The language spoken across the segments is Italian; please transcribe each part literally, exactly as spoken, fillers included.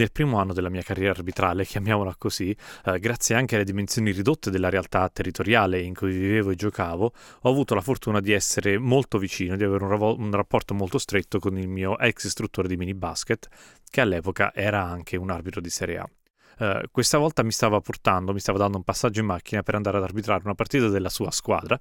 Nel primo anno della mia carriera arbitrale, chiamiamola così, eh, grazie anche alle dimensioni ridotte della realtà territoriale in cui vivevo e giocavo, ho avuto la fortuna di essere molto vicino, di avere un, ravo- un rapporto molto stretto con il mio ex istruttore di minibasket, che all'epoca era anche un arbitro di Serie A. Uh, questa volta mi stava portando, mi stava dando un passaggio in macchina per andare ad arbitrare una partita della sua squadra,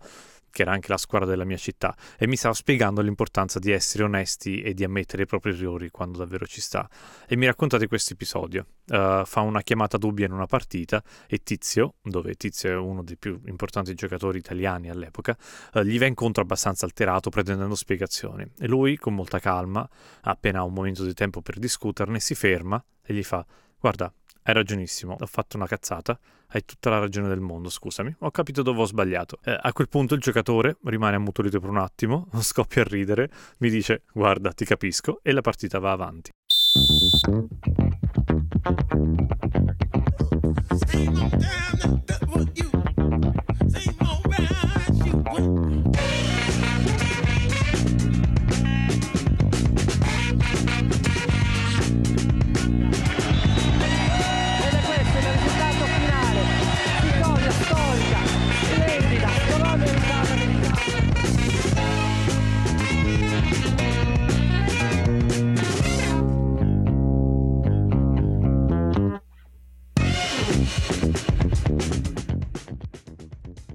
che era anche la squadra della mia città, e mi stava spiegando l'importanza di essere onesti e di ammettere i propri errori quando davvero ci sta. E mi racconta di questo episodio. Uh, fa una chiamata dubbia in una partita e Tizio, dove Tizio è uno dei più importanti giocatori italiani all'epoca, uh, gli va incontro abbastanza alterato pretendendo spiegazioni. E lui, con molta calma, appena ha un momento di tempo per discuterne, si ferma e gli fa: guarda, hai ragionissimo, ho fatto una cazzata, hai tutta la ragione del mondo, scusami, ho capito dove ho sbagliato. Eh, a quel punto il giocatore rimane ammutolito per un attimo, scoppia a ridere, mi dice: guarda, ti capisco, e la partita va avanti.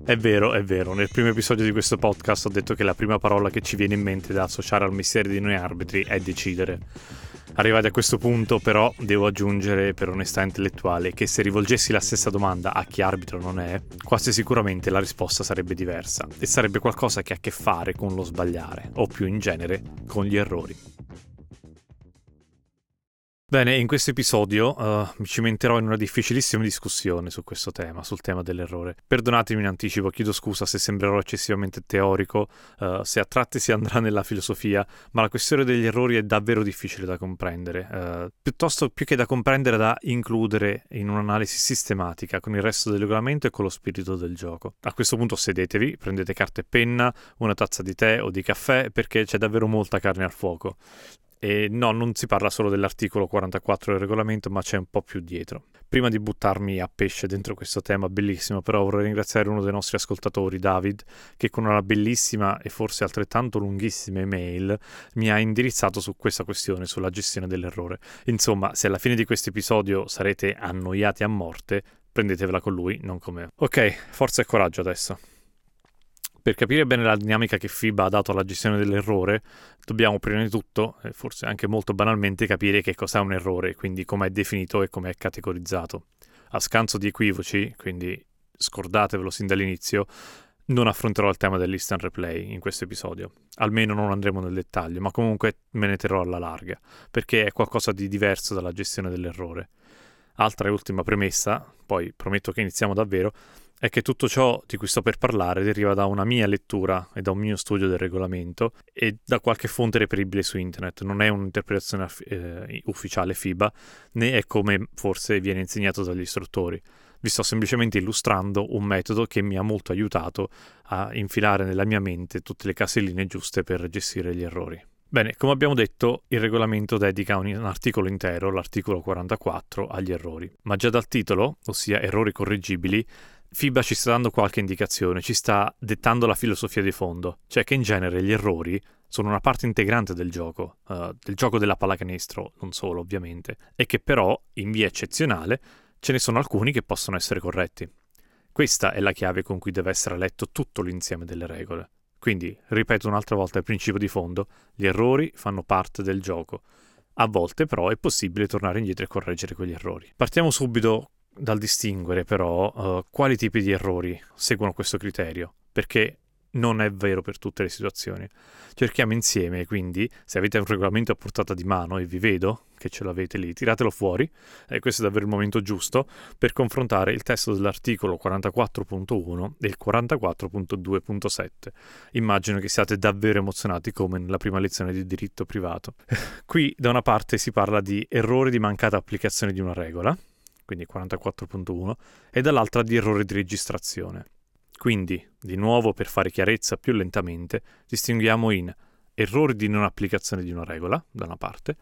È vero, è vero, nel primo episodio di questo podcast ho detto che la prima parola che ci viene in mente da associare al mestiere di noi arbitri è decidere. Arrivati a questo punto, però, devo aggiungere per onestà intellettuale che se rivolgessi la stessa domanda a chi arbitro non è, quasi sicuramente la risposta sarebbe diversa e sarebbe qualcosa che ha a che fare con lo sbagliare, o più in genere con gli errori. Bene, in questo episodio uh, mi cimenterò in una difficilissima discussione su questo tema, sul tema dell'errore. Perdonatemi in anticipo, chiedo scusa se sembrerò eccessivamente teorico, uh, se a tratti si andrà nella filosofia, ma la questione degli errori è davvero difficile da comprendere, uh, piuttosto più che da comprendere da includere in un'analisi sistematica con il resto del regolamento e con lo spirito del gioco. A questo punto sedetevi, prendete carta e penna, una tazza di tè o di caffè, perché c'è davvero molta carne al fuoco. E no, non si parla solo dell'articolo quarantaquattro del regolamento, ma c'è un po' più dietro. Prima di buttarmi a pesce dentro questo tema bellissimo, però vorrei ringraziare uno dei nostri ascoltatori, David, che con una bellissima e forse altrettanto lunghissima email mi ha indirizzato su questa questione, sulla gestione dell'errore. Insomma, se alla fine di questo episodio sarete annoiati a morte, prendetevela con lui, non con me. Ok, forza e coraggio adesso. Per capire bene la dinamica che FIBA ha dato alla gestione dell'errore, dobbiamo prima di tutto, e forse anche molto banalmente, capire che cos'è un errore, quindi com'è definito e com'è categorizzato. A scanso di equivoci, quindi scordatevelo sin dall'inizio, non affronterò il tema dell'instant replay in questo episodio. Almeno non andremo nel dettaglio, ma comunque me ne terrò alla larga, perché è qualcosa di diverso dalla gestione dell'errore. Altra e ultima premessa, poi prometto che iniziamo davvero, è che tutto ciò di cui sto per parlare deriva da una mia lettura e da un mio studio del regolamento e da qualche fonte reperibile su internet. Non è un'interpretazione eh, ufficiale FIBA, né è come forse viene insegnato dagli istruttori. Vi sto semplicemente illustrando un metodo che mi ha molto aiutato a infilare nella mia mente tutte le caselline giuste per gestire gli errori. Bene, come abbiamo detto, il regolamento dedica un articolo intero, l'articolo quarantaquattro, agli errori. Ma già dal titolo, ossia errori correggibili, FIBA ci sta dando qualche indicazione, ci sta dettando la filosofia di fondo, cioè che in genere gli errori sono una parte integrante del gioco, uh, del gioco della pallacanestro, non solo ovviamente, e che però, in via eccezionale, ce ne sono alcuni che possono essere corretti. Questa è la chiave con cui deve essere letto tutto l'insieme delle regole. Quindi, ripeto un'altra volta il principio di fondo, gli errori fanno parte del gioco. A volte però è possibile tornare indietro e correggere quegli errori. Partiamo subito dal distinguere però uh, quali tipi di errori seguono questo criterio, perché non è vero per tutte le situazioni. Cerchiamo insieme, quindi, se avete un regolamento a portata di mano e vi vedo che ce l'avete lì, tiratelo fuori, e questo è davvero il momento giusto per confrontare il testo dell'articolo quarantaquattro punto uno e il quarantaquattro punto due punto sette. Immagino che siate davvero emozionati come nella prima lezione di diritto privato. Qui da una parte si parla di errore di mancata applicazione di una regola, quindi quarantaquattro punto uno, e dall'altra di errore di registrazione. Quindi, di nuovo per fare chiarezza più lentamente, distinguiamo in errore di non applicazione di una regola, da una parte,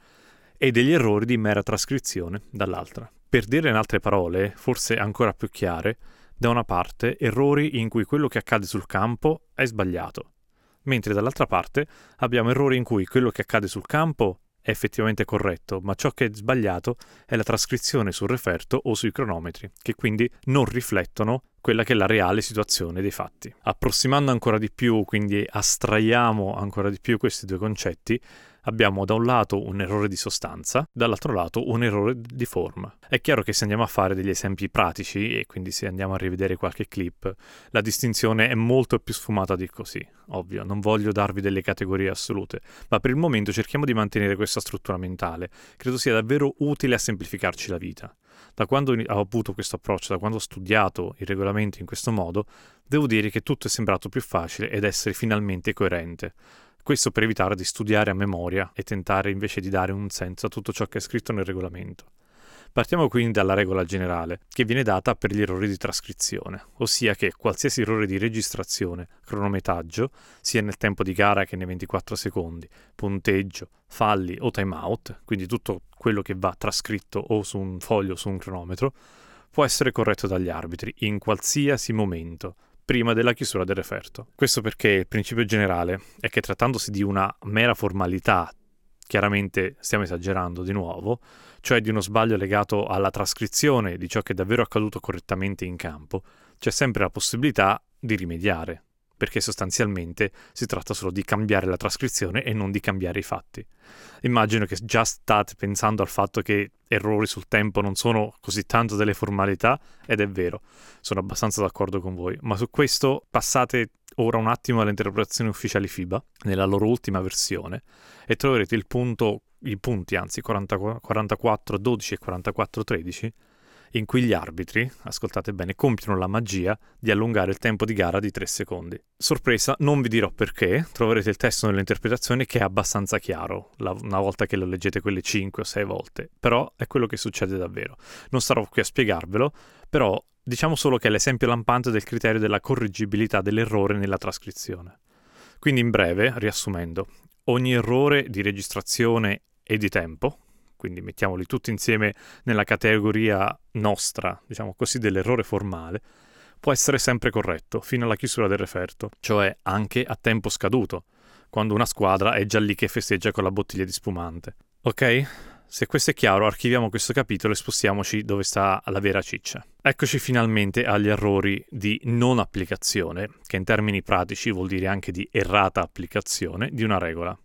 e degli errori di mera trascrizione dall'altra. Per dire in altre parole, forse ancora più chiare, da una parte errori in cui quello che accade sul campo è sbagliato, mentre dall'altra parte abbiamo errori in cui quello che accade sul campo è effettivamente corretto, ma ciò che è sbagliato è la trascrizione sul referto o sui cronometri, che quindi non riflettono quella che è la reale situazione dei fatti. Approssimando ancora di più, quindi astraiamo ancora di più questi due concetti, abbiamo da un lato un errore di sostanza, dall'altro lato un errore di forma. È chiaro che se andiamo a fare degli esempi pratici, e quindi se andiamo a rivedere qualche clip, la distinzione è molto più sfumata di così, ovvio, non voglio darvi delle categorie assolute, ma per il momento cerchiamo di mantenere questa struttura mentale. Credo sia davvero utile a semplificarci la vita. Da quando ho avuto questo approccio, da quando ho studiato il regolamento in questo modo, devo dire che tutto è sembrato più facile ed essere finalmente coerente. Questo per evitare di studiare a memoria e tentare invece di dare un senso a tutto ciò che è scritto nel regolamento. Partiamo quindi dalla regola generale, che viene data per gli errori di trascrizione, ossia che qualsiasi errore di registrazione, cronometraggio, sia nel tempo di gara che nei ventiquattro secondi, punteggio, falli o timeout, quindi tutto quello che va trascritto o su un foglio o su un cronometro, può essere corretto dagli arbitri in qualsiasi momento, prima della chiusura del referto. Questo perché il principio generale è che, trattandosi di una mera formalità, chiaramente stiamo esagerando di nuovo, cioè di uno sbaglio legato alla trascrizione di ciò che è davvero accaduto correttamente in campo, c'è sempre la possibilità di rimediare, perché sostanzialmente si tratta solo di cambiare la trascrizione e non di cambiare i fatti. Immagino che già state pensando al fatto che errori sul tempo non sono così tanto delle formalità, ed è vero, sono abbastanza d'accordo con voi, ma su questo passate ora un attimo alle interpretazioni ufficiali FIBA, nella loro ultima versione, e troverete il punto, i punti, anzi quarantaquattro dodici e quarantaquattro tredici, in cui gli arbitri, ascoltate bene, compiono la magia di allungare il tempo di gara di tre secondi. Sorpresa, non vi dirò perché, troverete il testo nell'interpretazione che è abbastanza chiaro, la, una volta che lo leggete quelle cinque o sei volte, però è quello che succede davvero. Non starò qui a spiegarvelo, però diciamo solo che è l'esempio lampante del criterio della correggibilità dell'errore nella trascrizione. Quindi in breve, riassumendo, ogni errore di registrazione e di tempo, quindi mettiamoli tutti insieme nella categoria nostra, diciamo così, dell'errore formale, può essere sempre corretto fino alla chiusura del referto, cioè anche a tempo scaduto, quando una squadra è già lì che festeggia con la bottiglia di spumante. Ok? Se questo è chiaro, archiviamo questo capitolo e spostiamoci dove sta la vera ciccia. Eccoci finalmente agli errori di non applicazione, che in termini pratici vuol dire anche di errata applicazione di una regola,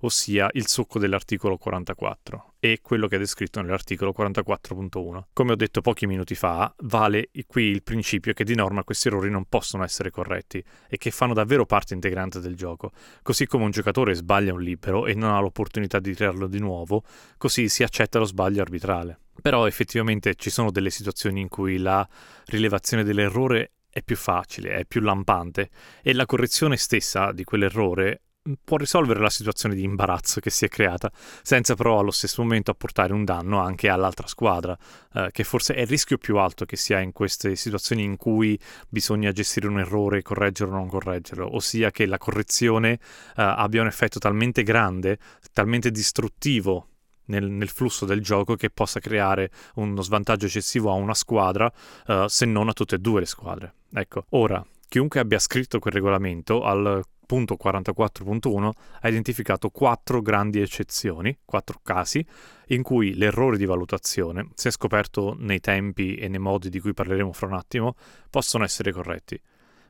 ossia il succo dell'articolo quarantaquattro e quello che è descritto nell'articolo quarantaquattro punto uno. Come ho detto pochi minuti fa, vale qui il principio che di norma questi errori non possono essere corretti e che fanno davvero parte integrante del gioco. Così come un giocatore sbaglia un libero e non ha l'opportunità di tirarlo di nuovo, così si accetta lo sbaglio arbitrale. Però effettivamente ci sono delle situazioni in cui la rilevazione dell'errore è più facile, è più lampante, e la correzione stessa di quell'errore può risolvere la situazione di imbarazzo che si è creata, senza però allo stesso momento apportare un danno anche all'altra squadra, eh, che forse è il rischio più alto che si ha in queste situazioni in cui bisogna gestire un errore, correggerlo o non correggerlo, ossia che la correzione eh, abbia un effetto talmente grande, talmente distruttivo nel, nel flusso del gioco, che possa creare uno svantaggio eccessivo a una squadra, eh, se non a tutte e due le squadre. Ecco, ora, chiunque abbia scritto quel regolamento al punto quarantaquattro punto uno ha identificato quattro grandi eccezioni, quattro casi in cui l'errore di valutazione, se scoperto nei tempi e nei modi di cui parleremo fra un attimo, possono essere corretti.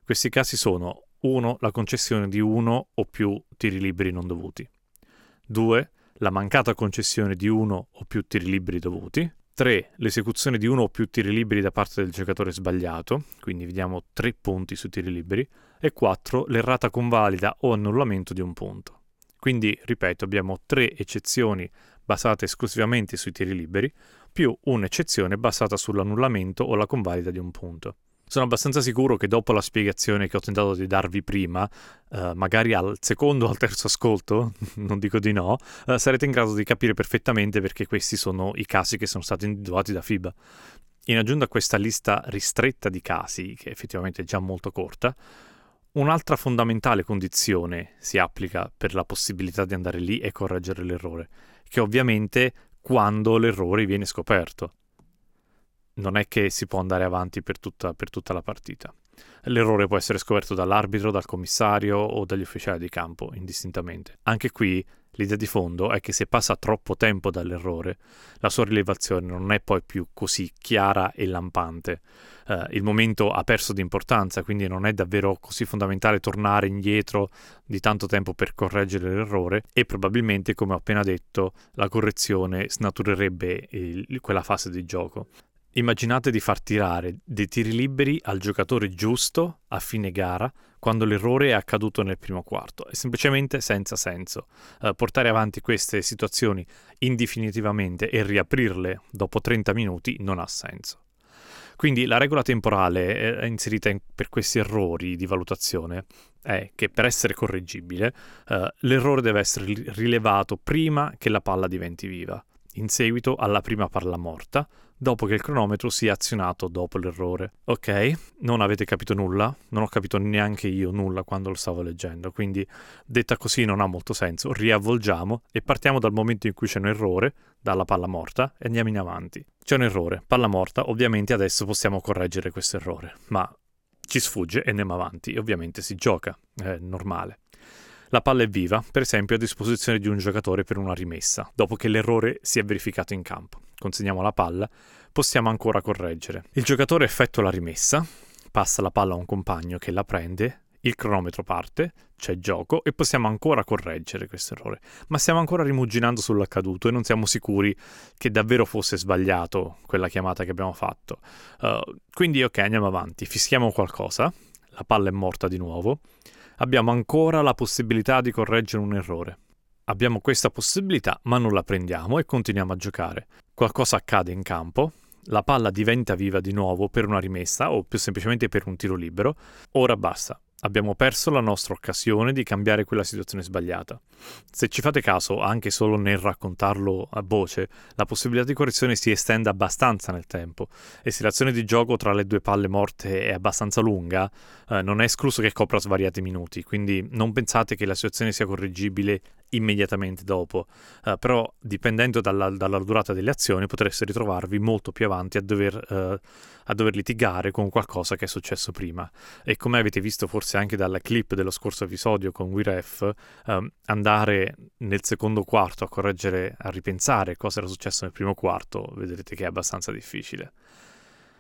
Questi casi sono: uno la concessione di uno o più tiri liberi non dovuti, due la mancata concessione di uno o più tiri liberi dovuti, tre l'esecuzione di uno o più tiri liberi da parte del giocatore sbagliato, quindi vediamo tre punti su tiri liberi, e quattro l'errata convalida o annullamento di un punto. Quindi, ripeto, abbiamo tre eccezioni basate esclusivamente sui tiri liberi, più un'eccezione basata sull'annullamento o la convalida di un punto. Sono abbastanza sicuro che dopo la spiegazione che ho tentato di darvi prima, eh, magari al secondo o al terzo ascolto, non dico di no, eh, sarete in grado di capire perfettamente perché questi sono i casi che sono stati individuati da FIBA. In aggiunta a questa lista ristretta di casi, che effettivamente è già molto corta, un'altra fondamentale condizione si applica per la possibilità di andare lì e correggere l'errore, che ovviamente quando l'errore viene scoperto. Non è che si può andare avanti per tutta, per tutta la partita. L'errore può essere scoperto dall'arbitro, dal commissario o dagli ufficiali di campo, indistintamente. Anche qui l'idea di fondo è che se passa troppo tempo dall'errore, la sua rilevazione non è poi più così chiara e lampante. Eh, il momento ha perso di importanza, quindi non è davvero così fondamentale tornare indietro di tanto tempo per correggere l'errore, e probabilmente, come ho appena detto, la correzione snaturerebbe il, quella fase di gioco. Immaginate di far tirare dei tiri liberi al giocatore giusto a fine gara quando l'errore è accaduto nel primo quarto. È semplicemente senza senso. Eh, portare avanti queste situazioni indefinitivamente e riaprirle dopo trenta minuti non ha senso. Quindi la regola temporale è inserita in, per questi errori di valutazione è che per essere correggibile eh, l'errore deve essere rilevato prima che la palla diventi viva, in seguito alla prima palla morta, dopo che il cronometro sia azionato dopo l'errore. Ok, non avete capito nulla, non ho capito neanche io nulla quando lo stavo leggendo, quindi detta così non ha molto senso. Riavvolgiamo e partiamo dal momento in cui c'è un errore, dalla palla morta, e andiamo in avanti. C'è un errore, palla morta, ovviamente adesso possiamo correggere questo errore, ma ci sfugge e andiamo avanti, e ovviamente si gioca, è normale. La palla è viva, per esempio, a disposizione di un giocatore per una rimessa, dopo che l'errore si è verificato in campo. Consegniamo la palla, possiamo ancora correggere. Il giocatore effettua la rimessa, passa la palla a un compagno che la prende, il cronometro parte, c'è gioco e possiamo ancora correggere questo errore. Ma stiamo ancora rimuginando sull'accaduto e non siamo sicuri che davvero fosse sbagliato quella chiamata che abbiamo fatto. Uh, quindi ok, andiamo avanti, fischiamo qualcosa, la palla è morta di nuovo, abbiamo ancora la possibilità di correggere un errore. Abbiamo questa possibilità, ma non la prendiamo e continuiamo a giocare. Qualcosa accade in campo, la palla diventa viva di nuovo per una rimessa o più semplicemente per un tiro libero. Ora basta, abbiamo perso la nostra occasione di cambiare quella situazione sbagliata. Se ci fate caso, anche solo nel raccontarlo a voce, la possibilità di correzione si estende abbastanza nel tempo, e se l'azione di gioco tra le due palle morte è abbastanza lunga, eh, non è escluso che copra svariati minuti, quindi non pensate che la situazione sia correggibile immediatamente dopo, eh, però dipendendo dalla, dalla durata delle azioni potreste ritrovarvi molto più avanti a dover, eh, a dover litigare con qualcosa che è successo prima. E come avete visto forse anche dalla clip dello scorso episodio con WeRef, eh, andare nel secondo quarto a correggere, a ripensare cosa era successo nel primo quarto, vedrete che è abbastanza difficile.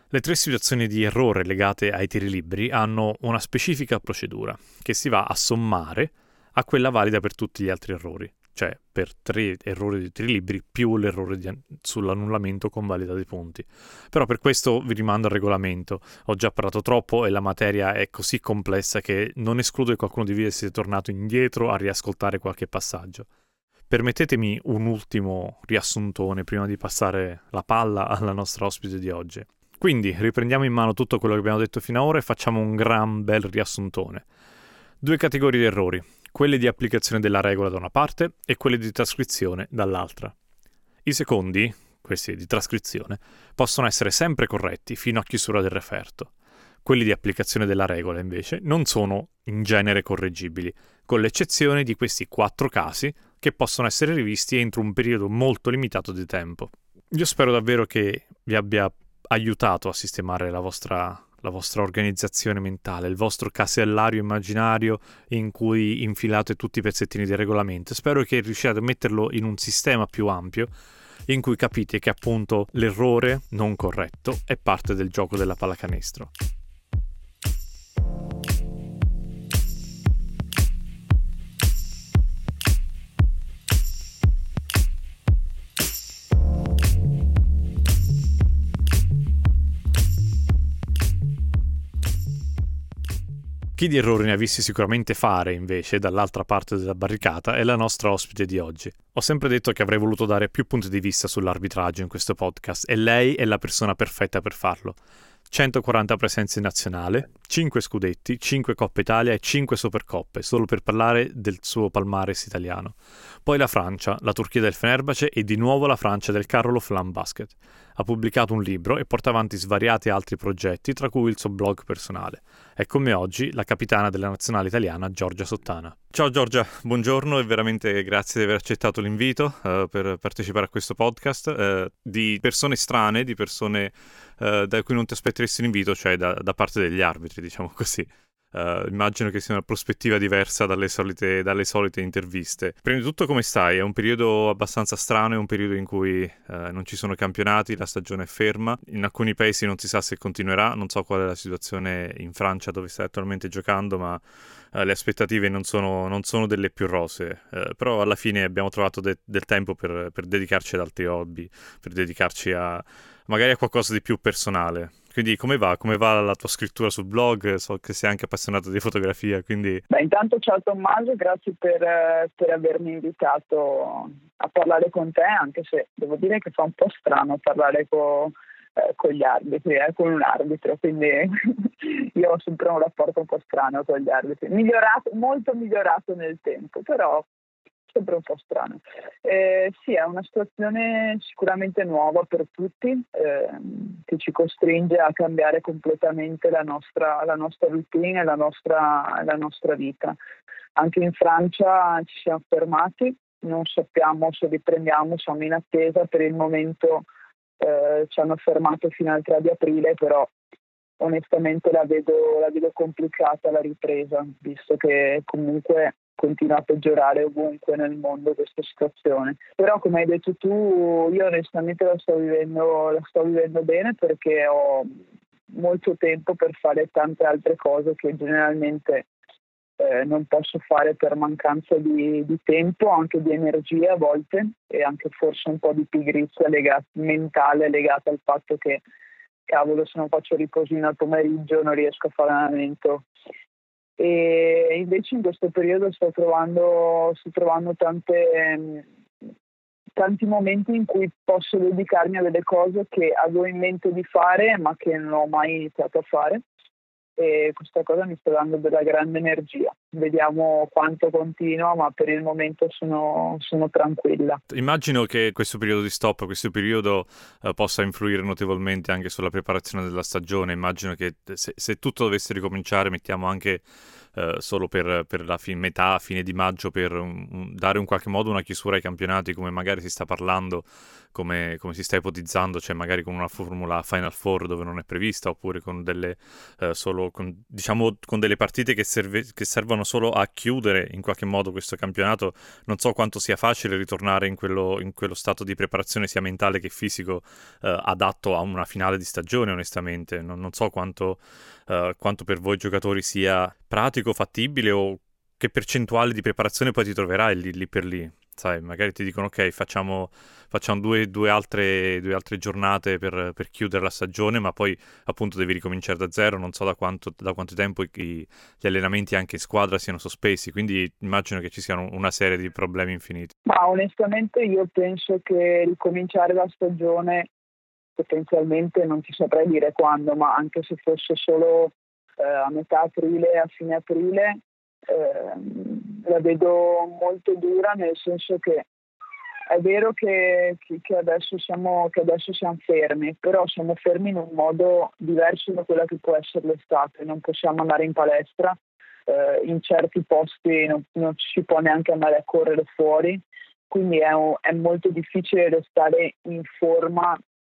Le tre situazioni di errore legate ai tiri liberi hanno una specifica procedura che si va a sommare a quella valida per tutti gli altri errori, cioè per tre errori di tiri liberi più l'errore di, sull'annullamento con valida dei punti. Però per questo vi rimando al regolamento, ho già parlato troppo e la materia è così complessa che non escludo che qualcuno di voi sia tornato indietro a riascoltare qualche passaggio. Permettetemi un ultimo riassuntone prima di passare la palla alla nostra ospite di oggi. Quindi riprendiamo in mano tutto quello che abbiamo detto fino ad ora e facciamo un gran bel riassuntone. Due categorie di errori: quelle di applicazione della regola da una parte e quelle di trascrizione dall'altra. I secondi, questi di trascrizione, possono essere sempre corretti fino a chiusura del referto. Quelli di applicazione della regola, invece, non sono in genere correggibili, con l'eccezione di questi quattro casi che possono essere rivisti entro un periodo molto limitato di tempo. Io spero davvero che vi abbia aiutato a sistemare la vostra... la vostra organizzazione mentale, il vostro casellario immaginario in cui infilate tutti i pezzettini del regolamento. Spero che riusciate a metterlo in un sistema più ampio in cui capite che appunto l'errore non corretto è parte del gioco della pallacanestro. Chi di errori ne ha visti sicuramente fare, invece, dall'altra parte della barricata è la nostra ospite di oggi. Ho sempre detto che avrei voluto dare più punti di vista sull'arbitraggio in questo podcast e lei è la persona perfetta per farlo. centoquaranta presenze in nazionale, cinque scudetti, cinque Coppe Italia e cinque Supercoppe, solo per parlare del suo palmares italiano. Poi la Francia, la Turchia del Fenerbahce e di nuovo la Francia del Carlo Flambasket. Ha pubblicato un libro e porta avanti svariati altri progetti, tra cui il suo blog personale. È con me oggi la capitana della Nazionale italiana, Giorgia Sottana. Ciao Giorgia, buongiorno e veramente grazie di aver accettato l'invito uh, per partecipare a questo podcast uh, di persone strane, di persone uh, da cui non ti aspetteresti l'invito, cioè da, da parte degli arbitri, diciamo così. Uh, immagino che sia una prospettiva diversa dalle solite, dalle solite interviste. Prima di tutto, come stai? È un periodo abbastanza strano, è un periodo in cui uh, non ci sono campionati, la stagione è ferma. In alcuni paesi non si sa se continuerà, non so qual è la situazione in Francia dove stai attualmente giocando, ma uh, le aspettative non sono, non sono delle più rosee. Uh, però alla fine abbiamo trovato de- del tempo per, per dedicarci ad altri hobby, per dedicarci a magari a qualcosa di più personale. Quindi come va? Come va la tua scrittura sul blog? So che sei anche appassionato di fotografia, quindi... Beh, intanto ciao Tommaso, grazie per, per avermi invitato a parlare con te, anche se devo dire che fa un po' strano parlare con, eh, con gli arbitri, eh, con un arbitro, quindi io ho sempre un rapporto un po' strano con gli arbitri. Migliorato, molto migliorato nel tempo, però... sempre un po' strano. Eh, sì, è una situazione sicuramente nuova per tutti, eh, che ci costringe a cambiare completamente la nostra, la nostra routine e la nostra, la nostra vita. Anche in Francia ci siamo fermati, non sappiamo se riprendiamo, siamo in attesa. Per il momento eh, ci hanno fermato fino al tre di aprile, però onestamente la vedo, la vedo complicata la ripresa, visto che comunque... continua a peggiorare ovunque nel mondo questa situazione. Però come hai detto tu, io onestamente la sto vivendo, la sto vivendo bene, perché ho molto tempo per fare tante altre cose che generalmente eh, non posso fare per mancanza di, di tempo, anche di energia a volte, e anche forse un po' di pigrizia legata, mentale legata al fatto che cavolo, se non faccio riposino al pomeriggio non riesco a fare allenamento. E invece in questo periodo sto trovando, sto trovando tante, tanti momenti in cui posso dedicarmi a delle cose che avevo in mente di fare ma che non ho mai iniziato a fare, e questa cosa mi sta dando della grande energia. Vediamo quanto continua, ma per il momento sono, sono tranquilla. Immagino che questo periodo di stop, questo periodo eh, possa influire notevolmente anche sulla preparazione della stagione. Immagino che se, se tutto dovesse ricominciare, mettiamo anche eh, solo per, per la fin, metà, fine di maggio, per un, un, dare in qualche modo una chiusura ai campionati, come magari si sta parlando, come, come si sta ipotizzando, cioè magari con una formula Final Four dove non è prevista, oppure con delle eh, solo Con, diciamo con delle partite che, serve, che servono solo a chiudere in qualche modo questo campionato. Non so quanto sia facile ritornare in quello, in quello stato di preparazione sia mentale che fisico eh, adatto a una finale di stagione, onestamente. Non, non so quanto, eh, quanto per voi giocatori sia pratico, fattibile, o che percentuale di preparazione poi ti troverai lì, lì per lì. Sai, magari ti dicono ok, facciamo, facciamo due, due, altre, due altre giornate per, per chiudere la stagione, ma poi appunto devi ricominciare da zero. Non so da quanto, da quanto tempo i, gli allenamenti anche in squadra siano sospesi, quindi immagino che ci siano una serie di problemi infiniti. Ma onestamente io penso che ricominciare la stagione potenzialmente non ti saprei dire quando, ma anche se fosse solo eh, a metà aprile, a fine aprile, Eh, la vedo molto dura, nel senso che è vero che, che, adesso siamo, che adesso siamo fermi, però siamo fermi in un modo diverso da quella che può essere l'estate. Non possiamo andare in palestra, eh, in certi posti non, non ci si può neanche andare a correre fuori, quindi è, un, è molto difficile restare in forma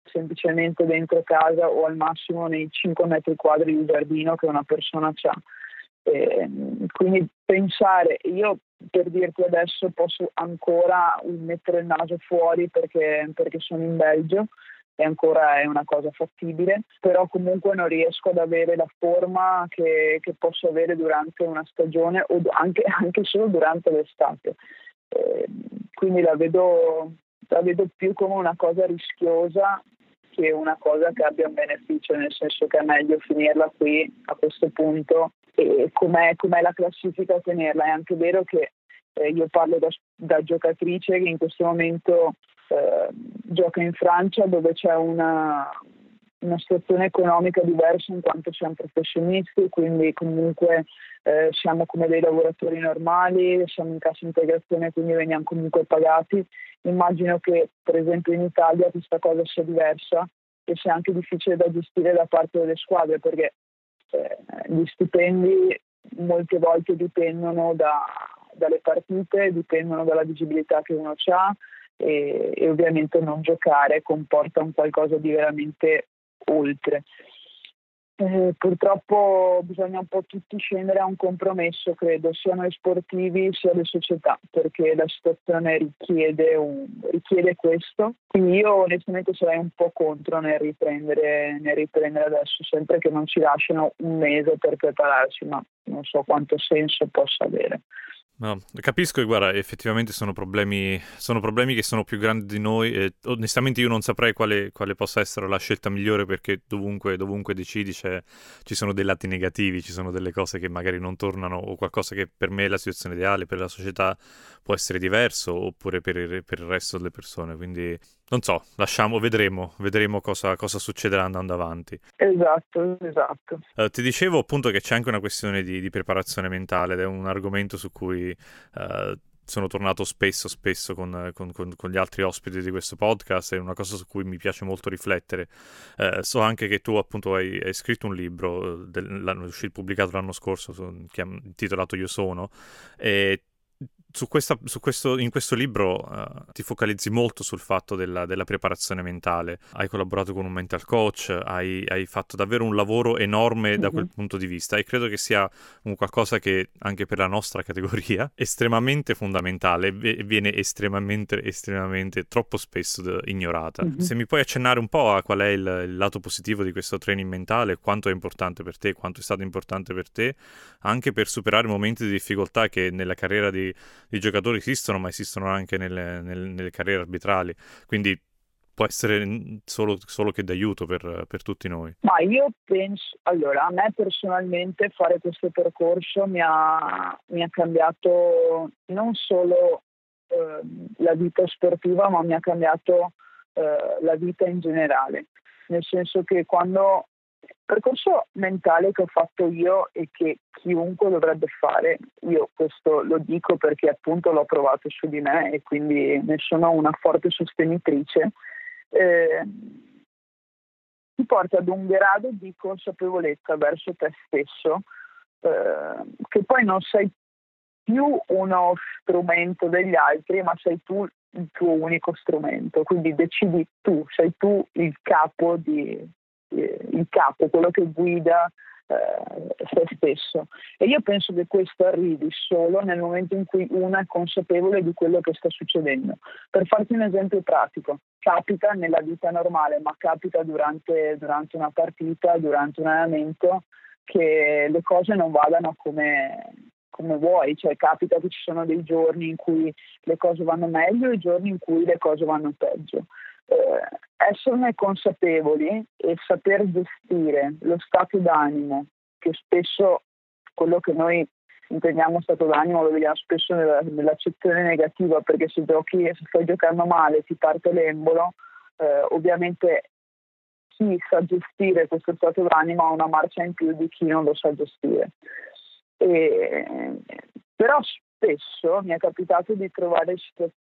semplicemente dentro casa o al massimo nei cinque metri quadri di giardino che una persona ha. Eh, quindi pensare, io per dirti adesso posso ancora mettere il naso fuori perché, perché sono in Belgio e ancora è una cosa fattibile, però comunque non riesco ad avere la forma che, che posso avere durante una stagione o anche, anche solo durante l'estate, eh, quindi la vedo, la vedo più come una cosa rischiosa che una cosa che abbia un beneficio, nel senso che è meglio finirla qui a questo punto. E com'è, com'è la classifica a tenerla? È anche vero che eh, io parlo da, da giocatrice che in questo momento eh, gioca in Francia, dove c'è una, una situazione economica diversa in quanto siamo professionisti, quindi comunque eh, siamo come dei lavoratori normali, siamo in cassa integrazione, quindi veniamo comunque pagati. Immagino che per esempio in Italia questa cosa sia diversa e sia anche difficile da gestire da parte delle squadre, perché eh, gli stipendi molte volte dipendono da, dalle partite, dipendono dalla visibilità che uno ha, e, e ovviamente non giocare comporta un qualcosa di veramente oltre. Eh, purtroppo bisogna un po' tutti scendere a un compromesso, credo, sia noi sportivi sia le società, perché la situazione richiede, un, richiede questo. Quindi io onestamente sarei un po' contro nel riprendere, nel riprendere adesso, sempre che non ci lasciano un mese per prepararci, ma non so quanto senso possa avere. No, capisco, e guarda, effettivamente sono problemi, sono problemi che sono più grandi di noi e onestamente io non saprei quale, quale possa essere la scelta migliore, perché dovunque, dovunque decidi c'è, ci sono dei lati negativi, ci sono delle cose che magari non tornano o qualcosa che per me è la situazione ideale, per la società può essere diverso oppure per il, per il resto delle persone, quindi non so, lasciamo, vedremo, vedremo cosa, cosa succederà andando avanti. Esatto, esatto. Uh, ti dicevo appunto che c'è anche una questione di, di preparazione mentale ed è un argomento su cui uh, sono tornato spesso, spesso con, con, con gli altri ospiti di questo podcast, è una cosa su cui mi piace molto riflettere. Uh, so anche che tu appunto hai, hai scritto un libro, del, l'anno, pubblicato l'anno scorso, intitolato Io sono, e Su questa, su questo, in questo libro uh, ti focalizzi molto sul fatto della, della preparazione mentale, hai collaborato con un mental coach, hai, hai fatto davvero un lavoro enorme mm-hmm. da quel punto di vista, e credo che sia un qualcosa che anche per la nostra categoria è estremamente fondamentale e viene estremamente, estremamente troppo spesso de- ignorata. Mm-hmm. Se mi puoi accennare un po' a qual è il, il lato positivo di questo training mentale, quanto è importante per te, quanto è stato importante per te, anche per superare momenti di difficoltà che nella carriera di i giocatori esistono, ma esistono anche nelle, nelle, nelle carriere arbitrali, quindi può essere solo, solo che d'aiuto per, per tutti noi. Ma io penso, allora, a me personalmente fare questo percorso mi ha, mi ha cambiato non solo eh, la vita sportiva, ma mi ha cambiato eh, la vita in generale, nel senso che quando il percorso mentale che ho fatto io e che chiunque dovrebbe fare, io questo lo dico perché appunto l'ho provato su di me e quindi ne sono una forte sostenitrice, eh, ti porta ad un grado di consapevolezza verso te stesso, eh, che poi non sei più uno strumento degli altri, ma sei tu il tuo unico strumento, quindi decidi tu, sei tu il capo di... il capo, quello che guida eh, se stesso, e io penso che questo arrivi solo nel momento in cui uno è consapevole di quello che sta succedendo. Per farti un esempio pratico, capita nella vita normale, ma capita durante, durante una partita, durante un allenamento, che le cose non vadano come, come vuoi, cioè capita che ci sono dei giorni in cui le cose vanno meglio e giorni in cui le cose vanno peggio. Eh, esserne consapevoli e saper gestire lo stato d'animo, che spesso quello che noi intendiamo stato d'animo lo vediamo spesso nella, nell'accezione negativa, perché se giochi se stai giocando male ti parte l'embolo, eh, ovviamente chi sa gestire questo stato d'animo ha una marcia in più di chi non lo sa gestire, e, però spesso mi è capitato di trovare,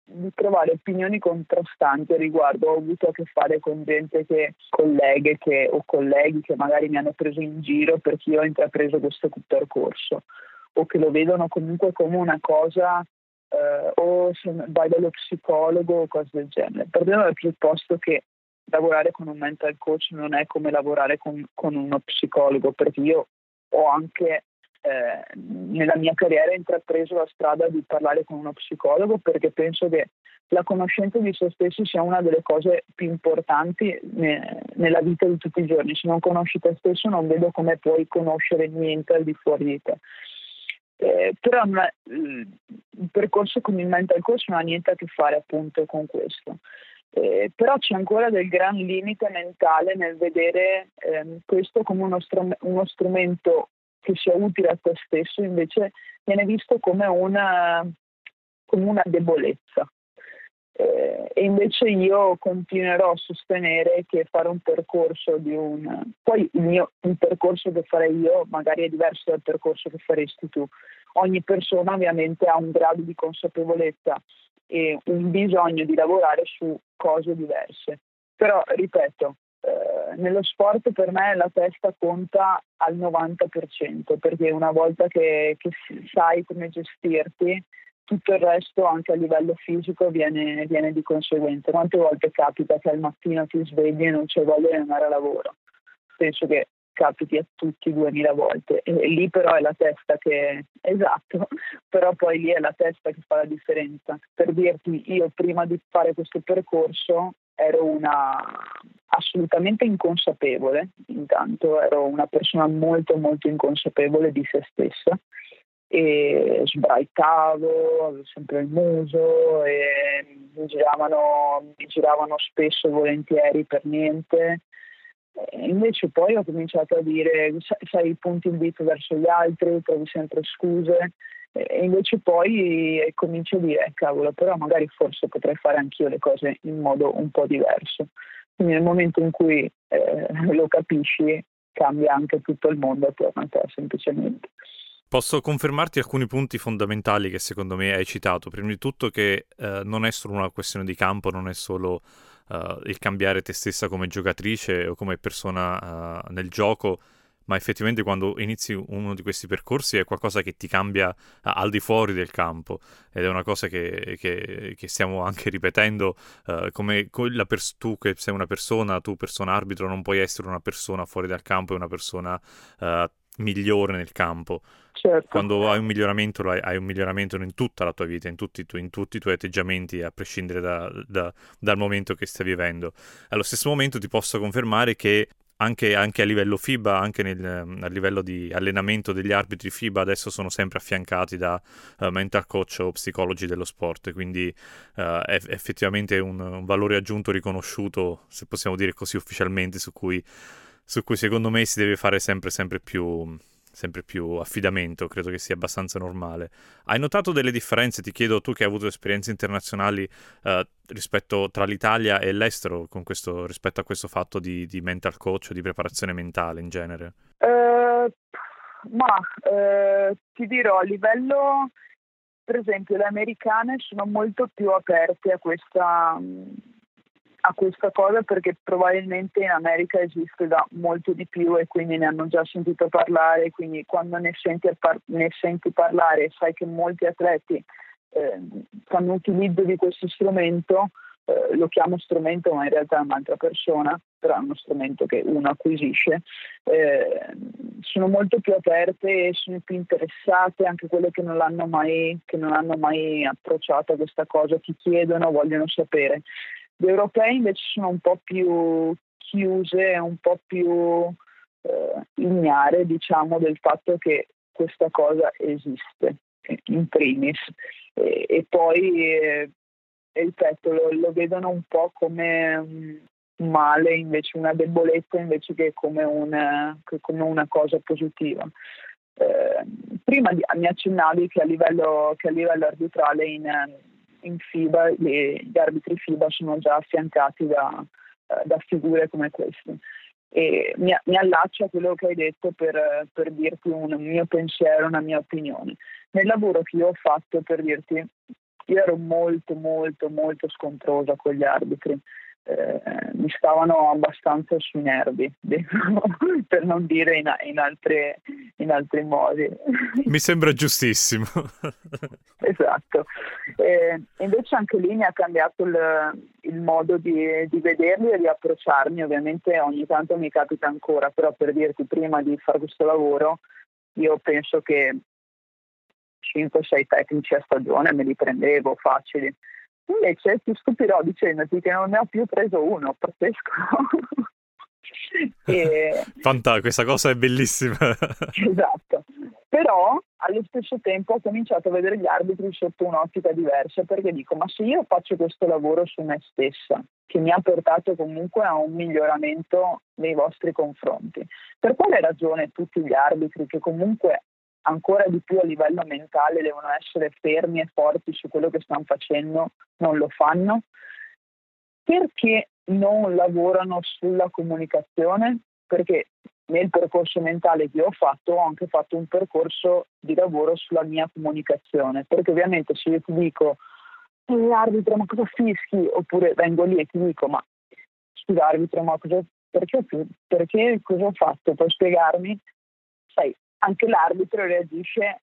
di trovare opinioni contrastanti a riguardo. Ho avuto a che fare con gente che, colleghe che, o colleghi che magari mi hanno preso in giro perché io ho intrapreso questo percorso, o che lo vedono comunque come una cosa eh, o se vai dallo psicologo o cose del genere. Partiamo dal presupposto che lavorare con un mental coach non è come lavorare con, con uno psicologo, perché io ho anche Eh, nella mia carriera ho intrapreso la strada di parlare con uno psicologo, perché penso che la conoscenza di se stessi sia una delle cose più importanti ne- nella vita di tutti i giorni. Se non conosci te stesso non vedo come puoi conoscere niente al di fuori di te, eh, però ma, il percorso con il mental coach non ha niente a che fare appunto con questo. Eh, però c'è ancora del gran limite mentale nel vedere ehm, questo come uno, str- uno strumento che sia utile a te stesso, invece viene visto come una, come una debolezza. Eh, e invece io continuerò a sostenere che fare un percorso di un... Poi il, mio, il percorso che farei io magari è diverso dal percorso che faresti tu. Ogni persona ovviamente ha un grado di consapevolezza e un bisogno di lavorare su cose diverse. Però, ripeto, eh, nello sport per me la testa conta al novanta per cento, perché una volta che, che sai come gestirti, tutto il resto anche a livello fisico viene, viene di conseguenza. Quante volte capita che al mattino ti svegli e non c'è voglia di andare a lavoro? Penso che capiti a tutti duemila volte, e, e lì però è la testa che... esatto, però poi lì è la testa che fa la differenza. Per dirti, io prima di fare questo percorso ero una assolutamente inconsapevole, intanto ero una persona molto molto inconsapevole di se stessa, e sbraitavo, avevo sempre il muso e mi giravano, mi giravano spesso e volentieri per niente. E invece poi ho cominciato a dire, sai, punti il dito verso gli altri, trovi sempre scuse, e invece poi comincio a dire, cavolo, però magari forse potrei fare anch'io le cose in modo un po' diverso. Quindi nel momento in cui eh, lo capisci, cambia anche tutto il mondo attorno a te, semplicemente. Posso confermarti alcuni punti fondamentali che secondo me hai citato. Prima di tutto che eh, non è solo una questione di campo, non è solo eh, il cambiare te stessa come giocatrice o come persona eh, nel gioco, ma effettivamente quando inizi uno di questi percorsi è qualcosa che ti cambia al di fuori del campo, ed è una cosa che, che, che stiamo anche ripetendo, uh, come la pers- tu che sei una persona, tu persona arbitro, non puoi essere una persona fuori dal campo e una persona uh, migliore nel campo. Certo. Quando hai un miglioramento, hai, hai un miglioramento in tutta la tua vita, in tutti, tu, in tutti i tuoi atteggiamenti, a prescindere da, da, dal momento che stai vivendo. Allo stesso momento ti posso confermare che Anche, anche a livello FIBA, anche nel, a livello di allenamento degli arbitri FIBA, adesso sono sempre affiancati da uh, mental coach o psicologi dello sport, quindi uh, è effettivamente un, un valore aggiunto riconosciuto, se possiamo dire così ufficialmente, su cui, su cui secondo me si deve fare sempre, sempre più... sempre più affidamento. Credo che sia abbastanza normale. Hai notato delle differenze, ti chiedo, tu che hai avuto esperienze internazionali eh, rispetto tra l'Italia e l'estero, con questo, rispetto a questo fatto di, di mental coach o di preparazione mentale in genere? Eh, ma eh, ti dirò, a livello, per esempio, le americane sono molto più aperte a questa a questa cosa, perché probabilmente in America esiste da molto di più e quindi ne hanno già sentito parlare, quindi quando ne senti, par- ne senti parlare sai che molti atleti eh, fanno utilizzo di questo strumento, eh, lo chiamo strumento ma in realtà è un'altra persona, però è uno strumento che uno acquisisce, eh, sono molto più aperte e sono più interessate, anche quelle che non l'hanno mai, che non hanno mai approcciato a questa cosa, ti chiedono, vogliono sapere. Gli europei invece sono un po' più chiuse, un po' più eh, ignare, diciamo, del fatto che questa cosa esiste, in primis, e, e poi, eh, ripeto, lo, lo vedono un po' come un male, invece una debolezza, invece che come una, che come una cosa positiva. Eh, prima di, mi accennavi che a livello, che a livello arbitrale in... in FIBA, le, gli arbitri FIBA sono già affiancati da, da figure come queste, e mi, mi allaccio a quello che hai detto per, per dirti un mio pensiero, una mia opinione. Nel lavoro che io ho fatto, per dirti, io ero molto molto molto scontrosa con gli arbitri, eh, mi stavano abbastanza sui nervi, per non dire in, in, altre, in altri modi. Mi sembra giustissimo. Esatto. Eh, invece anche lì mi ha cambiato il, il modo di, di vederli e di approcciarmi. Ovviamente ogni tanto mi capita ancora, però per dirti, prima di fare questo lavoro io penso che cinque sei tecnici a stagione me li prendevo facili. Invece ti stupirò dicendoti che non ne ho più preso uno, pazzesco. E... Fantastico, questa cosa è bellissima. Esatto, però allo stesso tempo ho cominciato a vedere gli arbitri sotto un'ottica diversa, perché dico, ma se io faccio questo lavoro su me stessa, che mi ha portato comunque a un miglioramento nei vostri confronti, per quale ragione tutti gli arbitri che comunque ancora di più a livello mentale devono essere fermi e forti su quello che stanno facendo, non lo fanno. Perché non lavorano sulla comunicazione? Perché nel percorso mentale che ho fatto, ho anche fatto un percorso di lavoro sulla mia comunicazione, perché ovviamente se io ti dico l'arbitro ma cosa fischi, oppure vengo lì e ti dico ma l'arbitro ma cosa, perché, perché cosa ho fatto, puoi spiegarmi? Sai, anche l'arbitro reagisce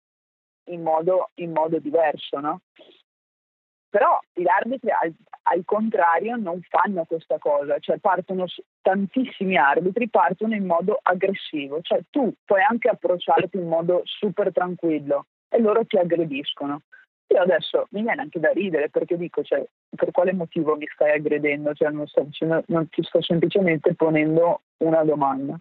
in modo, in modo diverso, no? Però gli arbitri al, al contrario non fanno questa cosa, cioè partono, tantissimi arbitri partono in modo aggressivo, cioè tu puoi anche approcciarti in modo super tranquillo e loro ti aggrediscono. Io adesso mi viene anche da ridere perché dico, cioè, per quale motivo mi stai aggredendo? Cioè, non, sto, non ti sto semplicemente ponendo una domanda.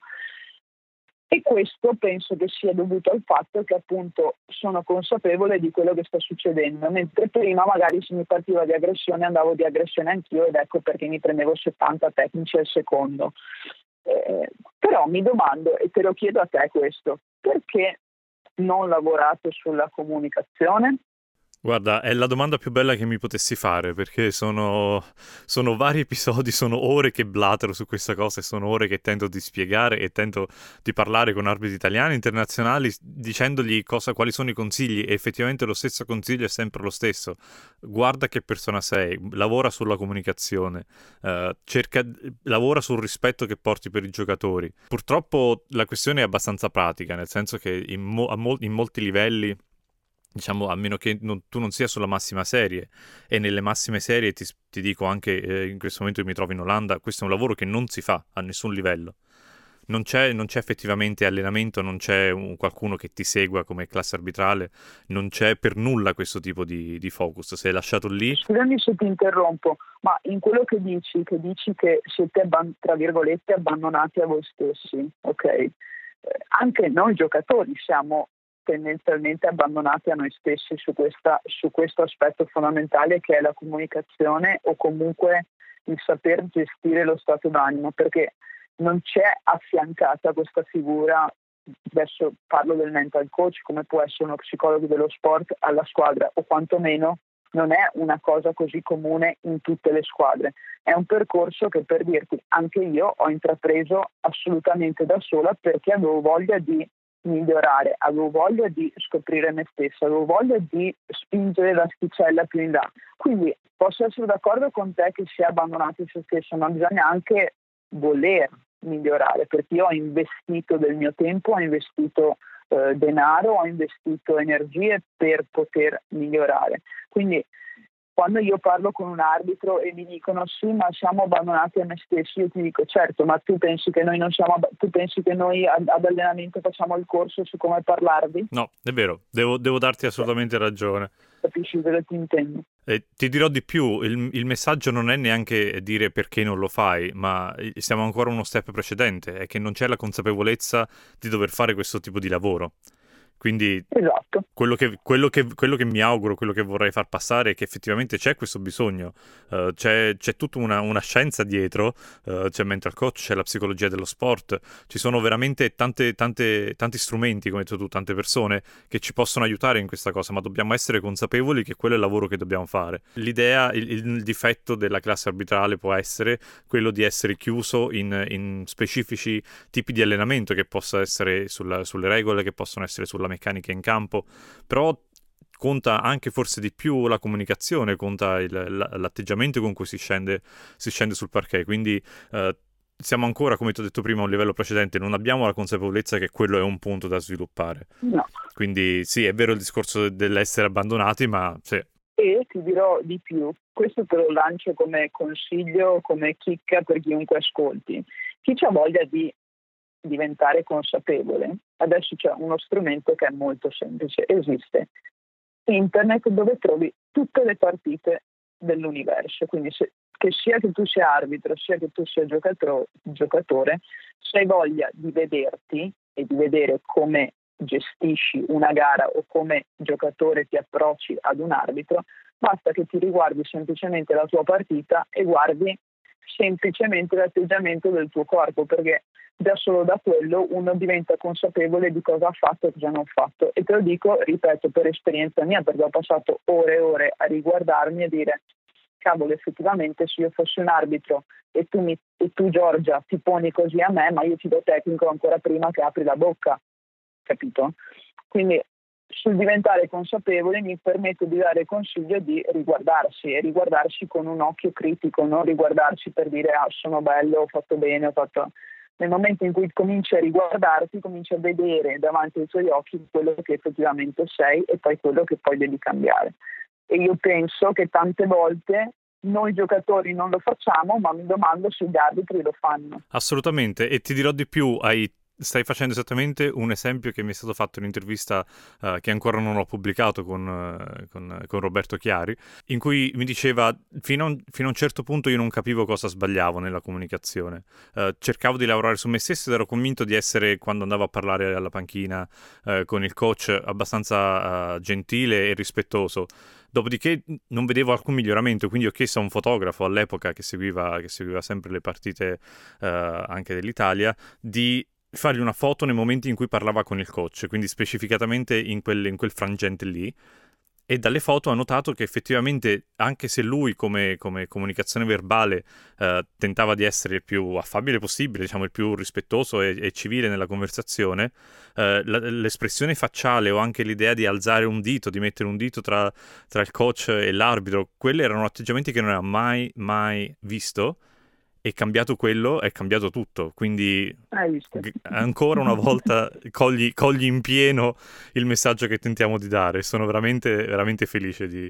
E questo penso che sia dovuto al fatto che appunto sono consapevole di quello che sta succedendo, mentre prima magari se mi partiva di aggressione andavo di aggressione anch'io, ed ecco perché mi prendevo settanta tecnici al secondo. Eh, però mi domando, e te lo chiedo a te questo, perché non lavorate sulla comunicazione? Guarda, è la domanda più bella che mi potessi fare, perché sono, sono vari episodi, sono ore che blatero su questa cosa e sono ore che tento di spiegare e tento di parlare con arbitri italiani, internazionali, dicendogli cosa, quali sono i consigli, e effettivamente lo stesso consiglio è sempre lo stesso. Guarda che persona sei, lavora sulla comunicazione, eh, cerca, lavora sul rispetto che porti per i giocatori. Purtroppo la questione è abbastanza pratica, nel senso che in, mo- a mol- in molti livelli, diciamo, a meno che non, tu non sia sulla massima serie, e nelle massime serie ti, ti dico anche eh, in questo momento che mi trovo in Olanda, questo è un lavoro che non si fa a nessun livello, non c'è, non c'è effettivamente allenamento, non c'è un, qualcuno che ti segua come classe arbitrale, non c'è per nulla questo tipo di, di focus, sei lasciato lì. Scusami se ti interrompo, ma in quello che dici, che dici che siete abban- tra virgolette abbandonati a voi stessi, ok? Eh, anche noi giocatori siamo tendenzialmente abbandonati a noi stessi su, questa, su questo aspetto fondamentale che è la comunicazione, o comunque il saper gestire lo stato d'animo, perché non c'è affiancata questa figura, adesso parlo del mental coach, come può essere uno psicologo dello sport alla squadra, o quantomeno non è una cosa così comune in tutte le squadre. È un percorso che, per dirti, anche io ho intrapreso assolutamente da sola, perché avevo voglia di migliorare, avevo voglia di scoprire me stessa, avevo voglia di spingere l'asticella più in là. Quindi posso essere d'accordo con te che si è abbandonati se stesso, ma bisogna anche voler migliorare, perché io ho investito del mio tempo, ho investito eh, denaro, ho investito energie per poter migliorare. Quindi quando io parlo con un arbitro e mi dicono sì ma siamo abbandonati a me stessi, io ti dico certo, ma tu pensi che noi non siamo, tu pensi che noi ad, ad allenamento facciamo il corso su come parlarvi? No, è vero, devo, devo darti assolutamente sì. ragione. Capisci quello che ti intendo. Eh, ti dirò di più, il, il messaggio non è neanche dire perché non lo fai, ma siamo ancora uno step precedente, è che non c'è la consapevolezza di dover fare questo tipo di lavoro. Quindi esatto. quello, che, quello, che, quello che mi auguro, quello che vorrei far passare è che effettivamente c'è questo bisogno, uh, c'è, c'è tutta una, una scienza dietro, uh, c'è mental coach, c'è la psicologia dello sport, ci sono veramente tante, tante, tanti strumenti, come hai detto tu, tante persone che ci possono aiutare in questa cosa, ma dobbiamo essere consapevoli che quello è il lavoro che dobbiamo fare. L'idea, il, il difetto della classe arbitrale può essere quello di essere chiuso in, in specifici tipi di allenamento, che possa essere sulla, sulle regole, che possono essere sulla meccanica in campo, però conta anche forse di più la comunicazione, conta il, l'atteggiamento con cui si scende, si scende sul parquet, quindi eh, siamo ancora, come ti ho detto prima, a un livello precedente, non abbiamo la consapevolezza che quello è un punto da sviluppare. No. Quindi sì, è vero il discorso dell'essere abbandonati, ma sì. E ti dirò di più, questo te lo lancio come consiglio, come chicca per chiunque ascolti, chi c'ha voglia di diventare consapevole, adesso c'è uno strumento che è molto semplice, esiste internet dove trovi tutte le partite dell'universo, quindi se, che sia che tu sia arbitro, sia che tu sia giocatore, giocatore, se hai voglia di vederti e di vedere come gestisci una gara o come giocatore ti approcci ad un arbitro, basta che ti riguardi semplicemente la tua partita e guardi semplicemente l'atteggiamento del tuo corpo, perché già solo da quello uno diventa consapevole di cosa ha fatto e cosa non ha fatto. E te lo dico, ripeto, per esperienza mia, perché ho passato ore e ore a riguardarmi e dire: cavolo, effettivamente se io fossi un arbitro e tu, mi, e tu Giorgia ti poni così a me, ma io ti do tecnico ancora prima che apri la bocca, capito? Quindi sul diventare consapevole mi permette di dare consiglio di riguardarsi e riguardarsi con un occhio critico, non riguardarsi per dire ah sono bello, ho fatto bene, ho fatto... Nel momento in cui cominci a riguardarti, cominci a vedere davanti ai tuoi occhi quello che effettivamente sei e poi quello che poi devi cambiare. E io penso che tante volte noi giocatori non lo facciamo, ma mi domando se gli arbitri lo fanno. Assolutamente, e ti dirò di più, hai stai facendo esattamente un esempio che mi è stato fatto in un'intervista uh, che ancora non ho pubblicato con, uh, con, con Roberto Chiari, in cui mi diceva fino a, un, fino a un certo punto io non capivo cosa sbagliavo nella comunicazione, uh, cercavo di lavorare su me stesso ed ero convinto di essere, quando andavo a parlare alla panchina uh, con il coach, abbastanza uh, gentile e rispettoso. Dopodiché non vedevo alcun miglioramento, quindi ho chiesto a un fotografo all'epoca che seguiva, che seguiva sempre le partite uh, anche dell'Italia, di fargli una foto nei momenti in cui parlava con il coach, quindi specificatamente in quel, in quel frangente lì, e dalle foto ha notato che effettivamente anche se lui come, come comunicazione verbale eh, tentava di essere il più affabile possibile, diciamo il più rispettoso e, e civile nella conversazione, eh, la, l'espressione facciale o anche l'idea di alzare un dito, di mettere un dito tra, tra il coach e l'arbitro, quelli erano atteggiamenti che non aveva mai mai visto. È cambiato quello, è cambiato tutto, quindi ancora una volta cogli, cogli in pieno il messaggio che tentiamo di dare. Sono veramente, veramente felice di,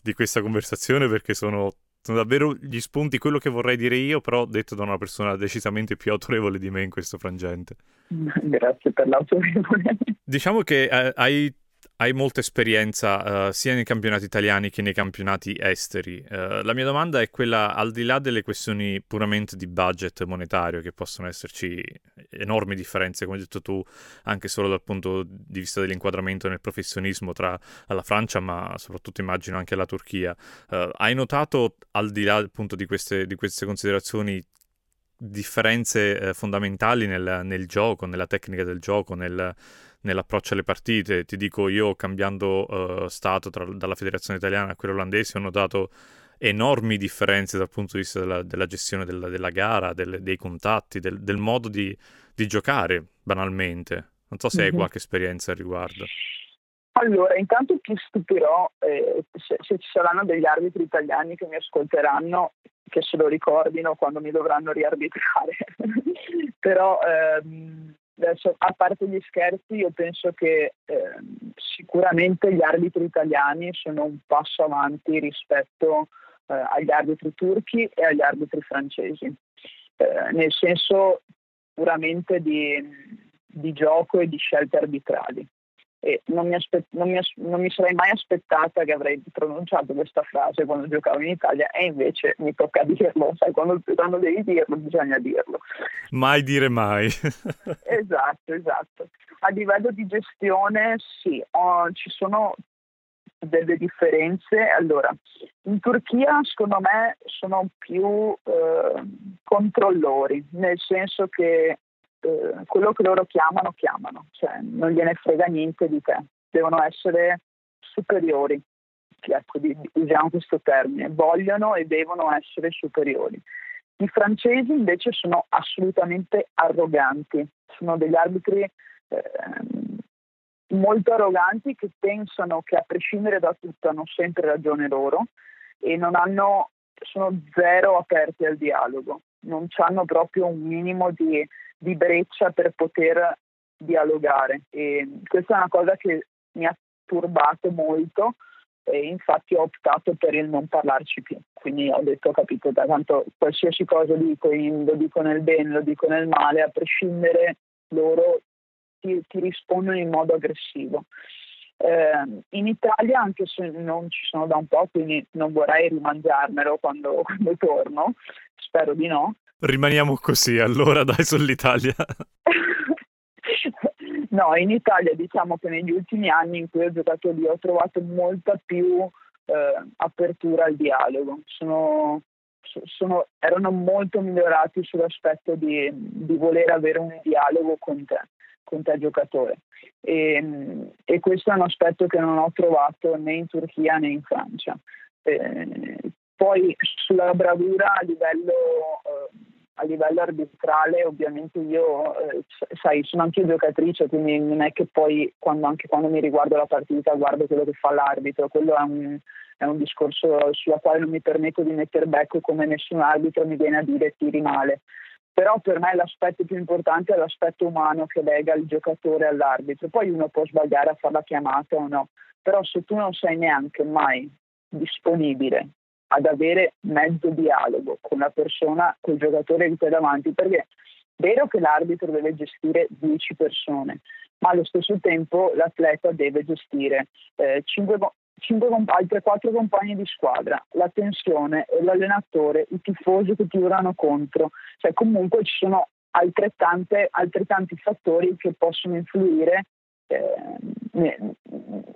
di questa conversazione, perché sono, sono davvero gli spunti, quello che vorrei dire io, però detto da una persona decisamente più autorevole di me in questo frangente. Grazie per l'autorevole. Diciamo che eh, hai... Hai molta esperienza uh, sia nei campionati italiani che nei campionati esteri. Uh, la mia domanda è quella, al di là delle questioni puramente di budget monetario, che possono esserci enormi differenze, come hai detto tu, anche solo dal punto di vista dell'inquadramento nel professionismo tra la Francia, ma soprattutto immagino anche la Turchia. Uh, hai notato, al di là appunto di queste, di queste considerazioni, differenze eh, fondamentali nel, nel gioco, nella tecnica del gioco, nel... nell'approccio alle partite? Ti dico, io cambiando uh, stato tra, dalla federazione italiana a quella olandese, ho notato enormi differenze dal punto di vista della, della gestione della, della gara, del, dei contatti, del, del modo di, di giocare banalmente. Non so se mm-hmm. hai qualche esperienza al riguardo. Allora, intanto ti stupirò eh, se, se ci saranno degli arbitri italiani che mi ascolteranno, che se lo ricordino quando mi dovranno riarbitrare. Però ehm... Adesso, a parte gli scherzi, io penso che eh, sicuramente gli arbitri italiani sono un passo avanti rispetto eh, agli arbitri turchi e agli arbitri francesi, eh, nel senso puramente di, di gioco e di scelte arbitrali. E non, mi aspe- non, mi as- non mi sarei mai aspettata che avrei pronunciato questa frase quando giocavo in Italia, e invece mi tocca dirlo, sai, quando, quando devi dirlo bisogna dirlo. Mai dire mai. Esatto, esatto. A livello di gestione sì, oh, ci sono delle differenze. Allora, in Turchia secondo me sono più eh, controllori, nel senso che Eh, quello che loro chiamano, chiamano, cioè non gliene frega niente di te, devono essere superiori, ecco, di, usiamo questo termine, vogliono e devono essere superiori. I francesi invece sono assolutamente arroganti, sono degli arbitri eh, molto arroganti, che pensano che a prescindere da tutto hanno sempre ragione loro e non hanno, sono zero aperti al dialogo, non hanno proprio un minimo di di breccia per poter dialogare, e questa è una cosa che mi ha turbato molto, e infatti ho optato per il non parlarci più. Quindi ho detto, ho capito, da tanto qualsiasi cosa dico, in, lo dico nel bene, lo dico nel male, a prescindere loro ti, ti rispondono in modo aggressivo. Eh, in Italia, anche se non ci sono da un po', quindi non vorrei rimangiarmelo quando, quando torno, spero di no. Rimaniamo così, allora dai, sull'Italia. No, in Italia diciamo che negli ultimi anni in cui ho giocato lì ho trovato molta più eh, apertura al dialogo. Sono sono, erano molto migliorati sull'aspetto di, di voler avere un dialogo con te, con te giocatore, e, e questo è un aspetto che non ho trovato né in Turchia né in Francia. Eh, poi sulla bravura a livello eh, a livello arbitrale, ovviamente io eh, sai, sono anche giocatrice, quindi non è che poi quando, anche quando mi riguardo la partita guardo quello che fa l'arbitro, quello è un, è un discorso sulla quale non mi permetto di mettere becco, come nessun arbitro mi viene a dire tiri male. Però per me l'aspetto più importante è l'aspetto umano che lega il giocatore all'arbitro. Poi uno può sbagliare a fare la chiamata o no, però se tu non sei neanche mai disponibile ad avere mezzo dialogo con la persona, col giocatore che tu hai davanti, perché è vero che l'arbitro deve gestire dieci persone, ma allo stesso tempo l'atleta deve gestire eh, cinque cinque altre quattro compagni di squadra, la tensione, l'allenatore, i tifosi che ti urlano contro, cioè comunque ci sono altrettante, altrettanti fattori che possono influire eh,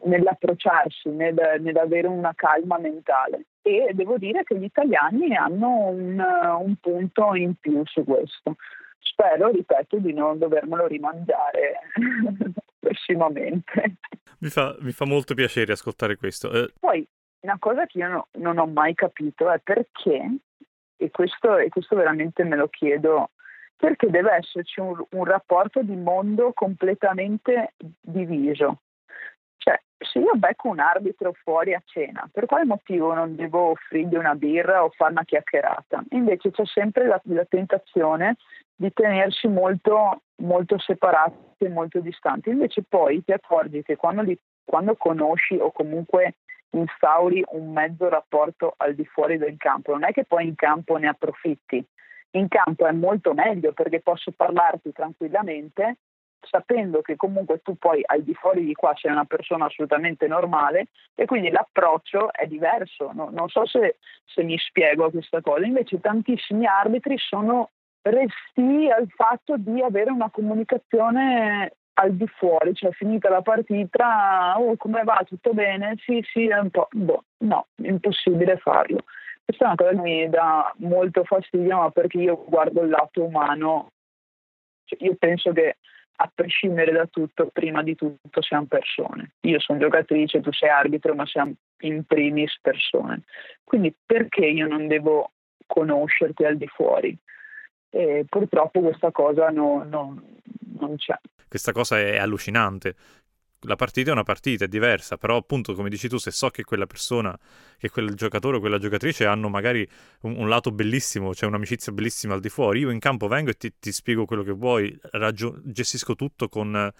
nell'approcciarsi, nel, nell'avere una calma mentale, e devo dire che gli italiani hanno un, un punto in più su questo. Spero, ripeto, di non dovermelo rimangiare prossimamente. Mi fa, mi fa molto piacere ascoltare questo. Eh. Poi una cosa che io no, non ho mai capito è perché, e questo, e questo veramente me lo chiedo, perché deve esserci un, un rapporto di mondo completamente diviso. Cioè, se io becco un arbitro fuori a cena, per quale motivo non devo offrirgli una birra o fare una chiacchierata? Invece c'è sempre la, la tentazione di tenersi molto, molto separati e molto distanti. Invece poi ti accorgi che quando, li, quando conosci o comunque instauri un mezzo rapporto al di fuori del campo, non è che poi in campo ne approfitti. In campo è molto meglio, perché posso parlarti tranquillamente sapendo che comunque tu poi al di fuori di qua sei una persona assolutamente normale, e quindi l'approccio è diverso. No, non so se, se mi spiego a questa cosa. Invece tantissimi arbitri sono resti al fatto di avere una comunicazione al di fuori, cioè finita la partita, oh come va, tutto bene? Sì, sì, è un po', boh, no, è impossibile farlo. Questa è una cosa che mi dà molto fastidio, ma perché io guardo il lato umano, cioè, io penso che a prescindere da tutto, prima di tutto siamo persone. Io sono giocatrice, tu sei arbitro, ma siamo in primis persone. Quindi perché io non devo conoscerti al di fuori? E purtroppo questa cosa no, no, non c'è. Questa cosa è allucinante. La partita è una partita, è diversa, però appunto come dici tu, se so che quella persona, che quel giocatore o quella giocatrice hanno magari un, un lato bellissimo, cioè un'amicizia bellissima al di fuori, io in campo vengo e ti, ti spiego quello che vuoi, raggio- gestisco tutto con,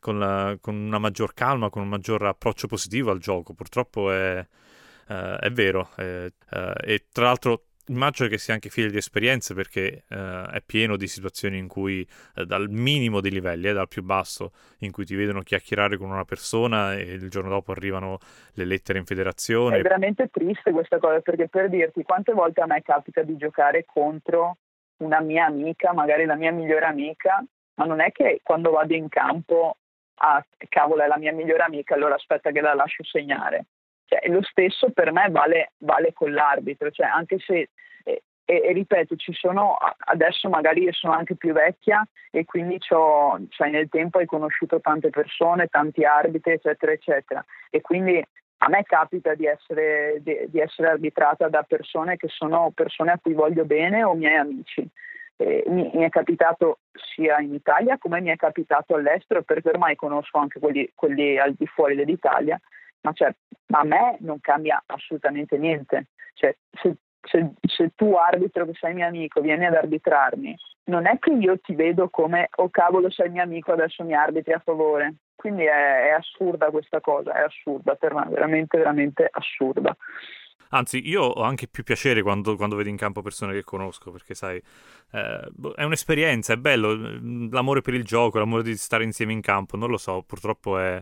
con, la, con una maggior calma, con un maggior approccio positivo al gioco. Purtroppo è, uh, è vero, è, uh, e tra l'altro immagino che sia anche figlio di esperienze, perché eh, è pieno di situazioni in cui eh, dal minimo dei livelli, eh, dal più basso, in cui ti vedono chiacchierare con una persona e il giorno dopo arrivano le lettere in federazione. È veramente triste questa cosa, perché per dirti, quante volte a me capita di giocare contro una mia amica, magari la mia migliore amica, ma non è che quando vado in campo, ah, cavolo, è la mia migliore amica, allora aspetta che la lascio segnare. Cioè, lo stesso per me vale, vale con l'arbitro, cioè anche se, e, e ripeto, ci sono, adesso magari io sono anche più vecchia e quindi c'ho, cioè nel tempo hai conosciuto tante persone, tanti arbitri, eccetera, eccetera, e quindi a me capita di essere, di, di essere arbitrata da persone che sono persone a cui voglio bene o miei amici. Eh, mi, mi è capitato sia in Italia come mi è capitato all'estero, perché ormai conosco anche quelli, quelli al di fuori dell'Italia. Ma cioè, a me non cambia assolutamente niente. Cioè, se, se, se tu arbitro che sei mio amico vieni ad arbitrarmi, non è che io ti vedo come oh cavolo sei mio amico adesso mi arbitri a favore. Quindi è, è assurda questa cosa, è assurda per me, veramente veramente assurda. Anzi, io ho anche più piacere quando, quando vedo in campo persone che conosco, perché sai, eh, è un'esperienza, è bello, l'amore per il gioco, l'amore di stare insieme in campo, non lo so, purtroppo è...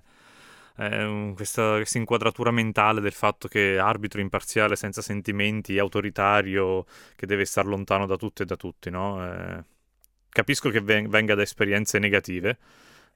Eh, questa, questa inquadratura mentale del fatto che arbitro imparziale, senza sentimenti, autoritario, che deve star lontano da tutto e da tutti, no? Eh, capisco che venga da esperienze negative,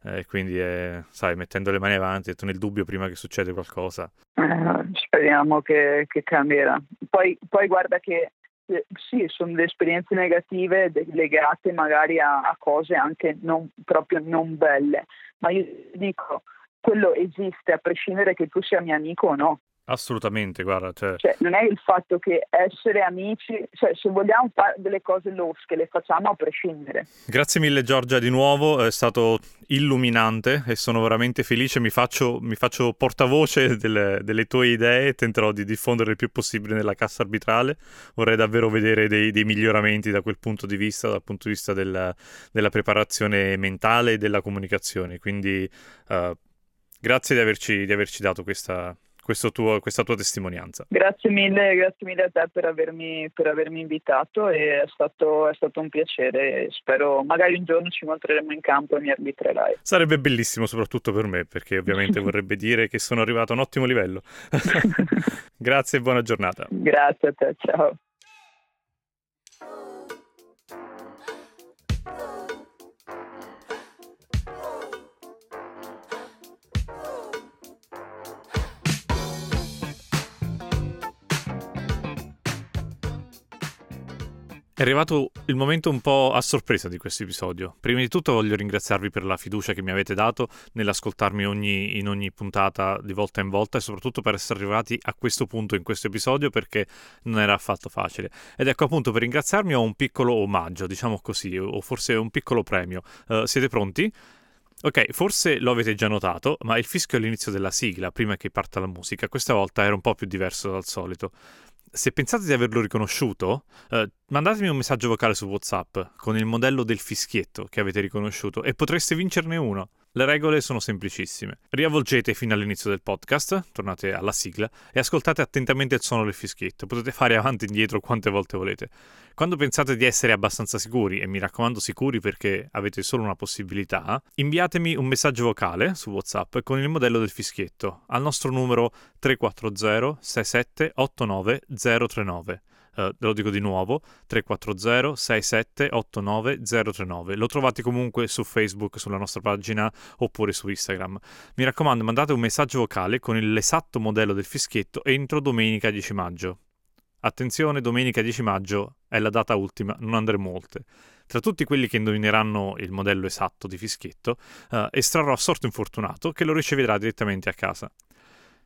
eh, quindi eh, sai, mettendo le mani avanti, nel dubbio prima che succede qualcosa. Eh, speriamo che, che cambierà. Poi, poi guarda che eh, sì, sono delle esperienze negative de- legate magari a, a cose anche non, proprio non belle, ma io dico, quello esiste a prescindere che tu sia mio amico o no. Assolutamente, guarda, cioè... cioè non è il fatto che essere amici, cioè se vogliamo fare delle cose losche le facciamo a prescindere. Grazie mille Giorgia di nuovo, è stato illuminante e sono veramente felice, mi faccio, mi faccio portavoce delle, delle tue idee e tenterò di diffondere il più possibile nella cassa arbitrale. Vorrei davvero vedere dei, dei miglioramenti da quel punto di vista, dal punto di vista della, della preparazione mentale e della comunicazione, quindi uh, grazie di averci, di averci dato questa... Questo tuo, questa tua testimonianza. Grazie mille, grazie mille a te per avermi, per avermi invitato, e è stato, è stato un piacere. Spero magari un giorno ci incontreremo in campo e mi arbitrerai. Sarebbe bellissimo, soprattutto per me, perché ovviamente vorrebbe dire che sono arrivato a un ottimo livello. Grazie e buona giornata. Grazie a te, ciao. È arrivato il momento un po' a sorpresa di questo episodio. Prima di tutto voglio ringraziarvi per la fiducia che mi avete dato nell'ascoltarmi ogni, in ogni puntata di volta in volta, e soprattutto per essere arrivati a questo punto in questo episodio, perché non era affatto facile. Ed ecco appunto, per ringraziarmi ho un piccolo omaggio, diciamo così, o forse un piccolo premio. Uh, siete pronti? Ok, forse lo avete già notato, ma il fischio all'inizio della sigla, prima che parta la musica, questa volta era un po' più diverso dal solito. Se pensate di averlo riconosciuto, eh, mandatemi un messaggio vocale su WhatsApp con il modello del fischietto che avete riconosciuto e potreste vincerne uno. Le regole sono semplicissime. Riavvolgete fino all'inizio del podcast, tornate alla sigla e ascoltate attentamente il suono del fischietto. Potete fare avanti e indietro quante volte volete. Quando pensate di essere abbastanza sicuri, e mi raccomando sicuri perché avete solo una possibilità, inviatemi un messaggio vocale su WhatsApp con il modello del fischietto al nostro numero tre quattro zero sei sette otto nove zero tre nove. Uh, lo dico di nuovo, tre quattro zero sei sette otto nove zero tre nove. Lo trovate comunque su Facebook, sulla nostra pagina, oppure su Instagram. Mi raccomando, mandate un messaggio vocale con l'esatto modello del fischietto entro domenica dieci maggio. Attenzione, domenica dieci maggio è la data ultima, non andremo oltre. Tra tutti quelli che indovineranno il modello esatto di fischietto, uh, estrarrò a sorte un fortunato che lo riceverà direttamente a casa.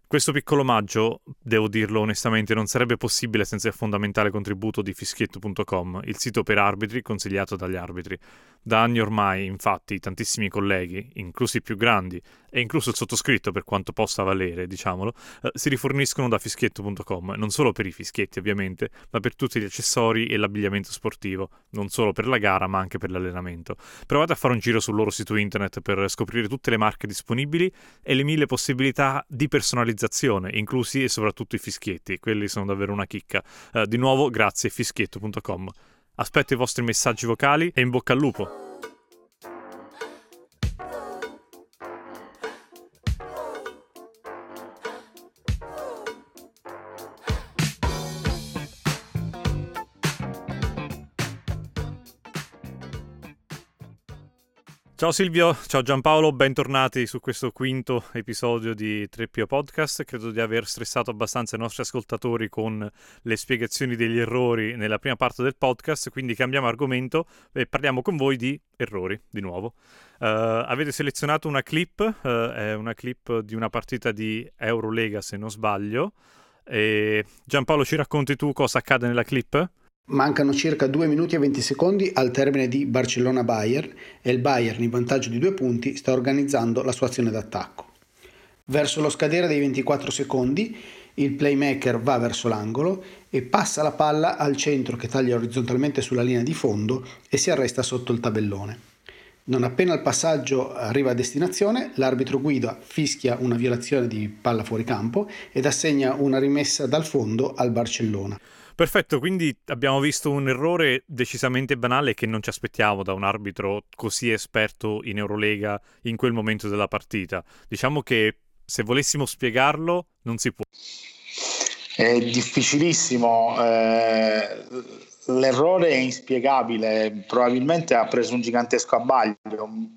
Questo piccolo omaggio, devo dirlo onestamente, non sarebbe possibile senza il fondamentale contributo di fischietto punto com, il sito per arbitri consigliato dagli arbitri. Da anni ormai, infatti, tantissimi colleghi, inclusi i più grandi, e incluso il sottoscritto per quanto possa valere, diciamolo, eh, si riforniscono da fischietto punto com, non solo per i fischietti ovviamente, ma per tutti gli accessori e l'abbigliamento sportivo, non solo per la gara ma anche per l'allenamento. Provate a fare un giro sul loro sito internet per scoprire tutte le marche disponibili e le mille possibilità di personalizzazione, inclusi e soprattutto i fischietti, quelli sono davvero una chicca. Eh, di nuovo, grazie fischietto punto com. Aspetto i vostri messaggi vocali e in bocca al lupo! Ciao Silvio, ciao Gianpaolo, bentornati su questo quinto episodio di tre P O Podcast. Credo di aver stressato abbastanza i nostri ascoltatori con le spiegazioni degli errori nella prima parte del podcast, quindi cambiamo argomento e parliamo con voi di errori, di nuovo. Uh, avete selezionato una clip, uh, è una clip di una partita di Eurolega se non sbaglio, e Gianpaolo ci racconti tu cosa accade nella clip? Mancano circa due minuti e venti secondi al termine di Barcellona-Bayern e il Bayern, in vantaggio di due punti, sta organizzando la sua azione d'attacco. Verso lo scadere dei ventiquattro secondi il playmaker va verso l'angolo e passa la palla al centro che taglia orizzontalmente sulla linea di fondo e si arresta sotto il tabellone. Non appena il passaggio arriva a destinazione, l'arbitro guida fischia una violazione di palla fuori campo ed assegna una rimessa dal fondo al Barcellona. Perfetto, quindi abbiamo visto un errore decisamente banale che non ci aspettavamo da un arbitro così esperto in Eurolega in quel momento della partita. Diciamo che se volessimo spiegarlo non si può. È difficilissimo, eh, l'errore è inspiegabile, probabilmente ha preso un gigantesco abbaglio.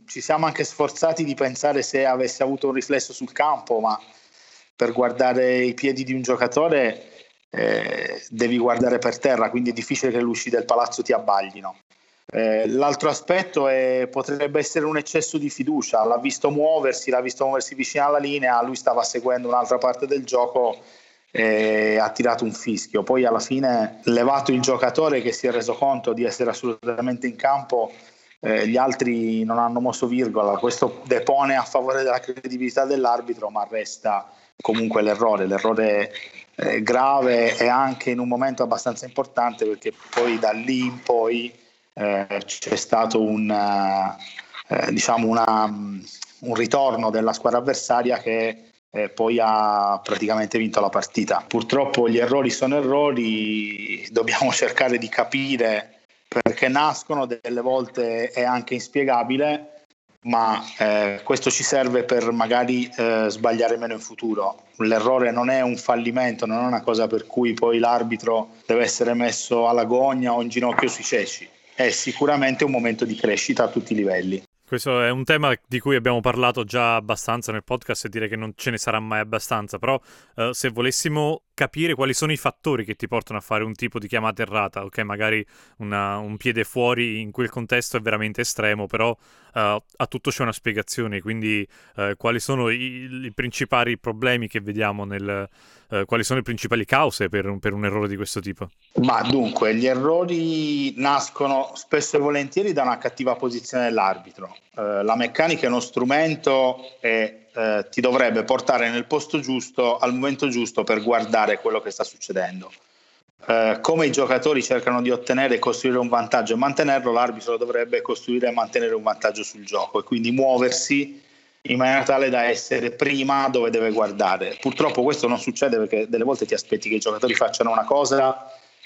Ci siamo anche sforzati di pensare se avesse avuto un riflesso sul campo, ma per guardare i piedi di un giocatore... eh, devi guardare per terra, quindi è difficile che le luci del palazzo ti abbaglino. Eh, l'altro aspetto è, potrebbe essere un eccesso di fiducia. L'ha visto muoversi, l'ha visto muoversi vicino alla linea, lui stava seguendo un'altra parte del gioco e ha tirato un fischio. Poi alla fine, levato il giocatore che si è reso conto di essere assolutamente in campo, eh, gli altri non hanno mosso virgola. Questo depone a favore della credibilità dell'arbitro, ma resta comunque l'errore, l'errore eh, grave, e anche in un momento abbastanza importante, perché poi da lì in poi eh, c'è stato un, eh, diciamo una, un ritorno della squadra avversaria che e poi ha praticamente vinto la partita. Purtroppo gli errori sono errori, dobbiamo cercare di capire perché nascono, delle volte è anche inspiegabile, ma eh, questo ci serve per magari eh, sbagliare meno in futuro. L'errore non è un fallimento, non è una cosa per cui poi l'arbitro deve essere messo alla gogna o in ginocchio sui ceci, è sicuramente un momento di crescita a tutti i livelli. Questo è un tema di cui abbiamo parlato già abbastanza nel podcast, e dire che non ce ne sarà mai abbastanza, però eh, se volessimo capire quali sono i fattori che ti portano a fare un tipo di chiamata errata, ok, magari una, un piede fuori in quel contesto è veramente estremo, però eh, a tutto c'è una spiegazione, quindi eh, quali sono i, i principali problemi che vediamo nel... Eh, quali sono le principali cause per un, per un errore di questo tipo? Ma dunque, gli errori nascono spesso e volentieri da una cattiva posizione dell'arbitro. Eh, la meccanica è uno strumento e eh, ti dovrebbe portare nel posto giusto al momento giusto per guardare quello che sta succedendo. Eh, come i giocatori cercano di ottenere e costruire un vantaggio e mantenerlo, l'arbitro dovrebbe costruire e mantenere un vantaggio sul gioco, e quindi muoversi in maniera tale da essere prima dove deve guardare. Purtroppo questo non succede, perché delle volte ti aspetti che i giocatori facciano una cosa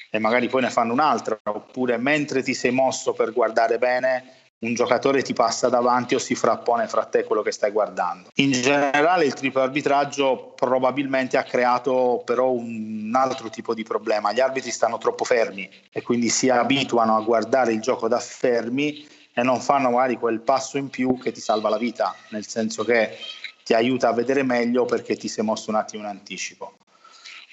e magari poi ne fanno un'altra, oppure mentre ti sei mosso per guardare bene un giocatore ti passa davanti o si frappone fra te e quello che stai guardando. In generale il triplo arbitraggio probabilmente ha creato però un altro tipo di problema: gli arbitri stanno troppo fermi e quindi si abituano a guardare il gioco da fermi e non fanno magari quel passo in più che ti salva la vita, nel senso che ti aiuta a vedere meglio perché ti sei mosso un attimo in anticipo.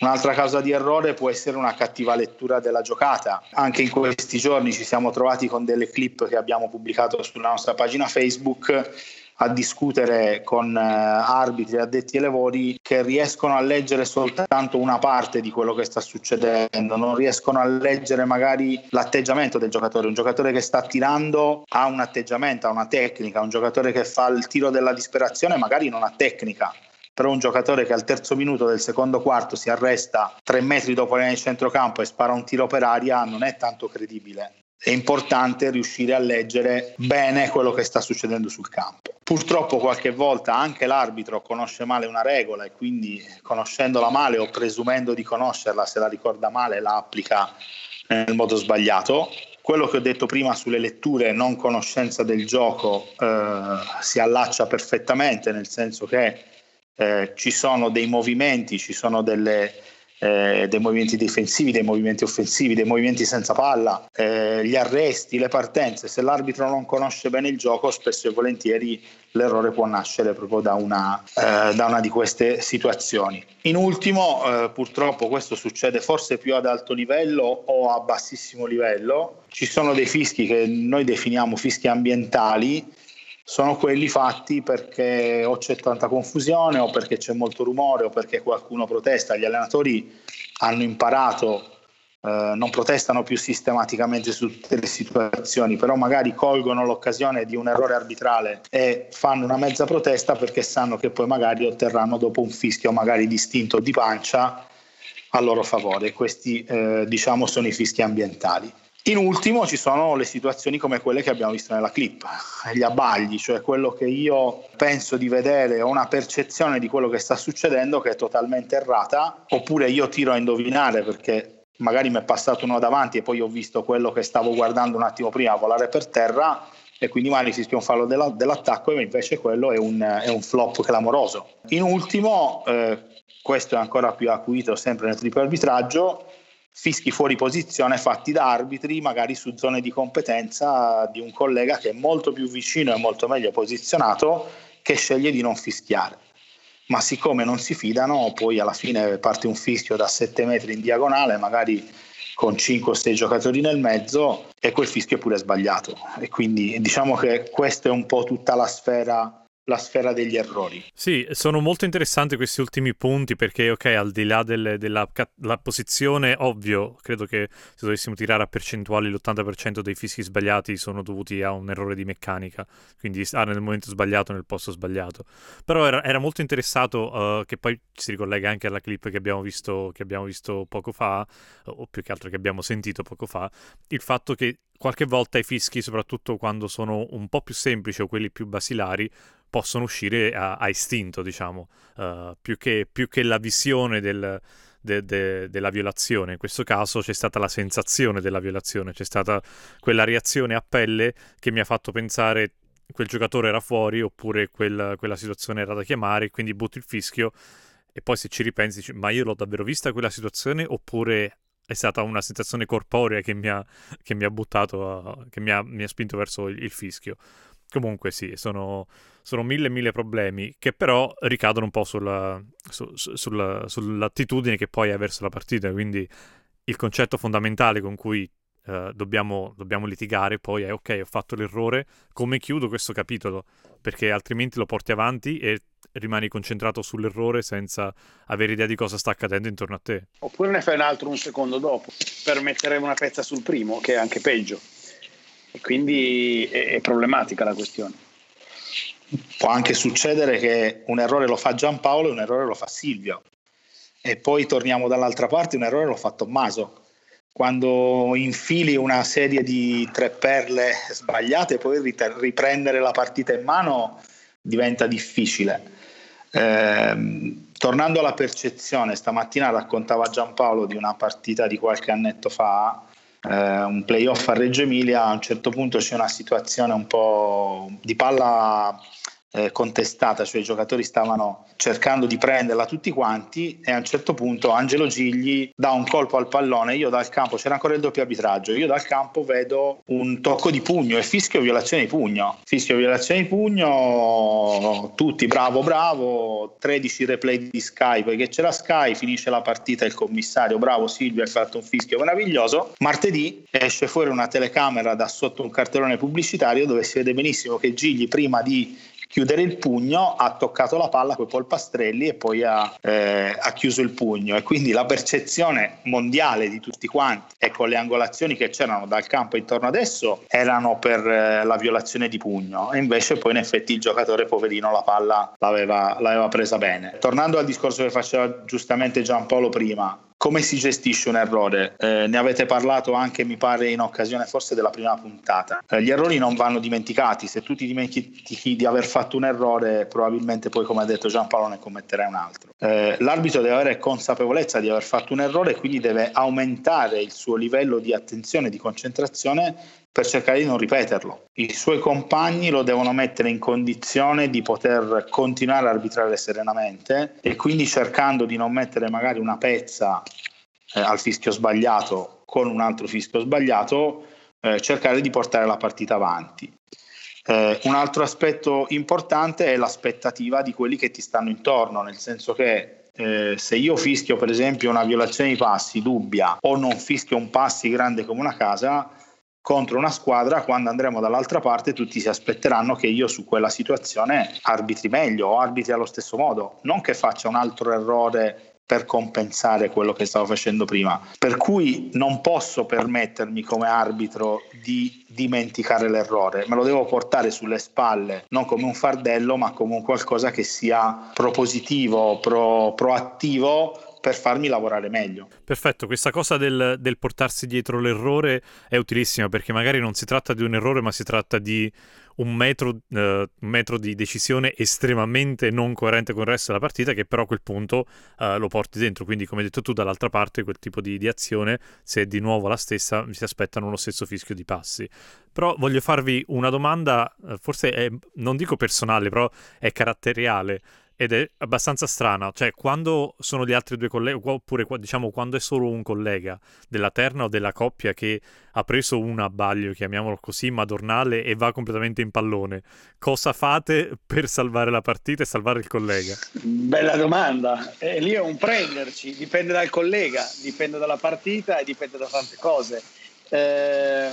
Un'altra causa di errore può essere una cattiva lettura della giocata. Anche in questi giorni ci siamo trovati con delle clip che abbiamo pubblicato sulla nostra pagina Facebook a discutere con arbitri e addetti ai lavori che riescono a leggere soltanto una parte di quello che sta succedendo, non riescono a leggere magari l'atteggiamento del giocatore. Un giocatore che sta tirando ha un atteggiamento, ha una tecnica, un giocatore che fa il tiro della disperazione magari non ha tecnica, però un giocatore che al terzo minuto del secondo quarto si arresta tre metri dopo la linea di centrocampo e spara un tiro per aria non è tanto credibile. È importante riuscire a leggere bene quello che sta succedendo sul campo. Purtroppo qualche volta anche l'arbitro conosce male una regola, e quindi conoscendola male o presumendo di conoscerla, se la ricorda male, la applica nel modo sbagliato. Quello che ho detto prima sulle letture, non conoscenza del gioco, eh, si allaccia perfettamente, nel senso che eh, ci sono dei movimenti, ci sono delle... Eh, dei movimenti difensivi, dei movimenti offensivi, dei movimenti senza palla, eh, gli arresti, le partenze. Se l'arbitro non conosce bene il gioco, spesso e volentieri l'errore può nascere proprio da una, eh, da una di queste situazioni. In ultimo, eh, purtroppo questo succede forse più ad alto livello o a bassissimo livello, ci sono dei fischi che noi definiamo fischi ambientali. Sono quelli fatti perché o c'è tanta confusione, o perché c'è molto rumore, o perché qualcuno protesta. Gli allenatori hanno imparato, eh, non protestano più sistematicamente su tutte le situazioni, però magari colgono l'occasione di un errore arbitrale e fanno una mezza protesta perché sanno che poi magari otterranno dopo un fischio magari distinto di pancia a loro favore. Questi eh, diciamo sono i fischi ambientali. In ultimo ci sono le situazioni come quelle che abbiamo visto nella clip, gli abbagli, cioè quello che io penso di vedere, ho una percezione di quello che sta succedendo che è totalmente errata, oppure io tiro a indovinare perché magari mi è passato uno davanti e poi ho visto quello che stavo guardando un attimo prima volare per terra, e quindi magari si schia un fallo della, dell'attacco e invece quello è un, è un flop clamoroso. In ultimo, eh, questo è ancora più acuito sempre nel triplo arbitraggio, fischi fuori posizione fatti da arbitri magari su zone di competenza di un collega che è molto più vicino e molto meglio posizionato, che sceglie di non fischiare. ma siccome non si fidano, poi alla fine parte un fischio da sette metri in diagonale, magari con cinque o sei giocatori nel mezzo, e quel fischio è pure sbagliato. E quindi diciamo che questa è un po' tutta la sfera... la sfera degli errori. Sì, sono molto interessanti questi ultimi punti perché, ok, al di là delle, della la posizione, ovvio, credo che se dovessimo tirare a percentuali l'ottanta per cento dei fischi sbagliati sono dovuti a un errore di meccanica, quindi ah, nel momento sbagliato, nel posto sbagliato. Però era, era molto interessato, uh, che poi si ricollega anche alla clip che abbiamo visto, che abbiamo visto poco fa, o più che altro che abbiamo sentito poco fa, il fatto che qualche volta i fischi, soprattutto quando sono un po' più semplici o quelli più basilari, possono uscire a, a istinto, diciamo, uh, più che, più che la visione del, de, de, della violazione. In questo caso c'è stata la sensazione della violazione, c'è stata quella reazione a pelle che mi ha fatto pensare quel giocatore era fuori oppure quel, quella situazione era da chiamare, quindi butto il fischio e poi se ci ripensi dici, ma io l'ho davvero vista quella situazione oppure... è stata una sensazione corporea che mi ha, che mi ha buttato, che mi ha, mi ha spinto verso il fischio. Comunque sì, sono, sono mille mille problemi che però ricadono un po' sulla, su, sulla, sull'attitudine che poi hai verso la partita. Quindi il concetto fondamentale con cui eh, dobbiamo, dobbiamo litigare poi è ok, ho fatto l'errore, come chiudo questo capitolo? Perché altrimenti lo porti avanti e rimani concentrato sull'errore senza avere idea di cosa sta accadendo intorno a te. Oppure ne fai un altro un secondo dopo per mettere una pezza sul primo, che è anche peggio, e quindi è, è problematica la questione. Può anche succedere che un errore lo fa Giampaolo e un errore lo fa Silvio, e poi torniamo dall'altra parte, un errore lo fa Tommaso, quando infili una serie di tre perle sbagliate, poi rit- riprendere la partita in mano diventa difficile. Eh, tornando alla percezione, stamattina raccontava Giampaolo di una partita di qualche annetto fa, eh, un playoff a Reggio Emilia. A un certo punto c'è una situazione un po' di palla eh, contestata, cioè i giocatori stavano cercando di prenderla tutti quanti e a un certo punto Angelo Gigli dà un colpo al pallone, io dal campo, c'era ancora il doppio arbitraggio, io dal campo vedo un tocco di pugno e fischio violazione di pugno, fischio violazione di pugno, tutti bravo bravo, tredici replay di Sky perché c'era Sky, finisce la partita, il commissario, bravo Silvio, hai fatto un fischio meraviglioso. Martedì esce fuori una telecamera da sotto un cartellone pubblicitario dove si vede benissimo che Gigli prima di chiudere il pugno ha toccato la palla coi polpastrelli e poi ha, eh, ha chiuso il pugno, e quindi la percezione mondiale di tutti quanti, ecco, le angolazioni che c'erano dal campo intorno adesso erano per eh, la violazione di pugno, e invece poi in effetti il giocatore poverino la palla l'aveva, l'aveva presa bene. Tornando al discorso che faceva giustamente Giampaolo prima, come si gestisce un errore? Eh, ne avete parlato anche, mi pare, in occasione forse della prima puntata. Eh, gli errori non vanno dimenticati, se tu ti dimentichi di aver fatto un errore probabilmente poi, come ha detto Giampaolo, ne commetterai un altro. Eh, l'arbitro deve avere consapevolezza di aver fatto un errore, quindi deve aumentare il suo livello di attenzione e di concentrazione per cercare di non ripeterlo. I suoi compagni lo devono mettere in condizione di poter continuare a arbitrare serenamente, e quindi cercando di non mettere magari una pezza eh, al fischio sbagliato con un altro fischio sbagliato, eh, cercare di portare la partita avanti. Eh, un altro aspetto importante è l'aspettativa di quelli che ti stanno intorno, nel senso che Eh, se io fischio per esempio una violazione di passi dubbia o non fischio un passi grande come una casa contro una squadra, quando andremo dall'altra parte tutti si aspetteranno che io su quella situazione arbitri meglio o arbitri allo stesso modo, non che faccia un altro errore per compensare quello che stavo facendo prima. Per cui non posso permettermi come arbitro di dimenticare l'errore, me lo devo portare sulle spalle, non come un fardello ma come un qualcosa che sia propositivo, pro, proattivo per farmi lavorare meglio. Perfetto, questa cosa del, del portarsi dietro l'errore è utilissima, perché magari non si tratta di un errore ma si tratta di un metro, eh, un metro di decisione estremamente non coerente con il resto della partita, che però a quel punto eh, lo porti dentro. Quindi, come hai detto tu, dall'altra parte quel tipo di, di azione, se è di nuovo la stessa, si aspettano lo stesso fischio di passi. Però voglio farvi una domanda, forse è, non dico personale, però è caratteriale. ed è abbastanza strana, cioè quando sono gli altri due colleghi, oppure diciamo quando è solo un collega della terna o della coppia che ha preso un abbaglio, chiamiamolo così, madornale, e va completamente in pallone, cosa fate per salvare la partita e salvare il collega? Bella domanda, eh, lì è un prenderci, dipende dal collega, dipende dalla partita e dipende da tante cose. Eh,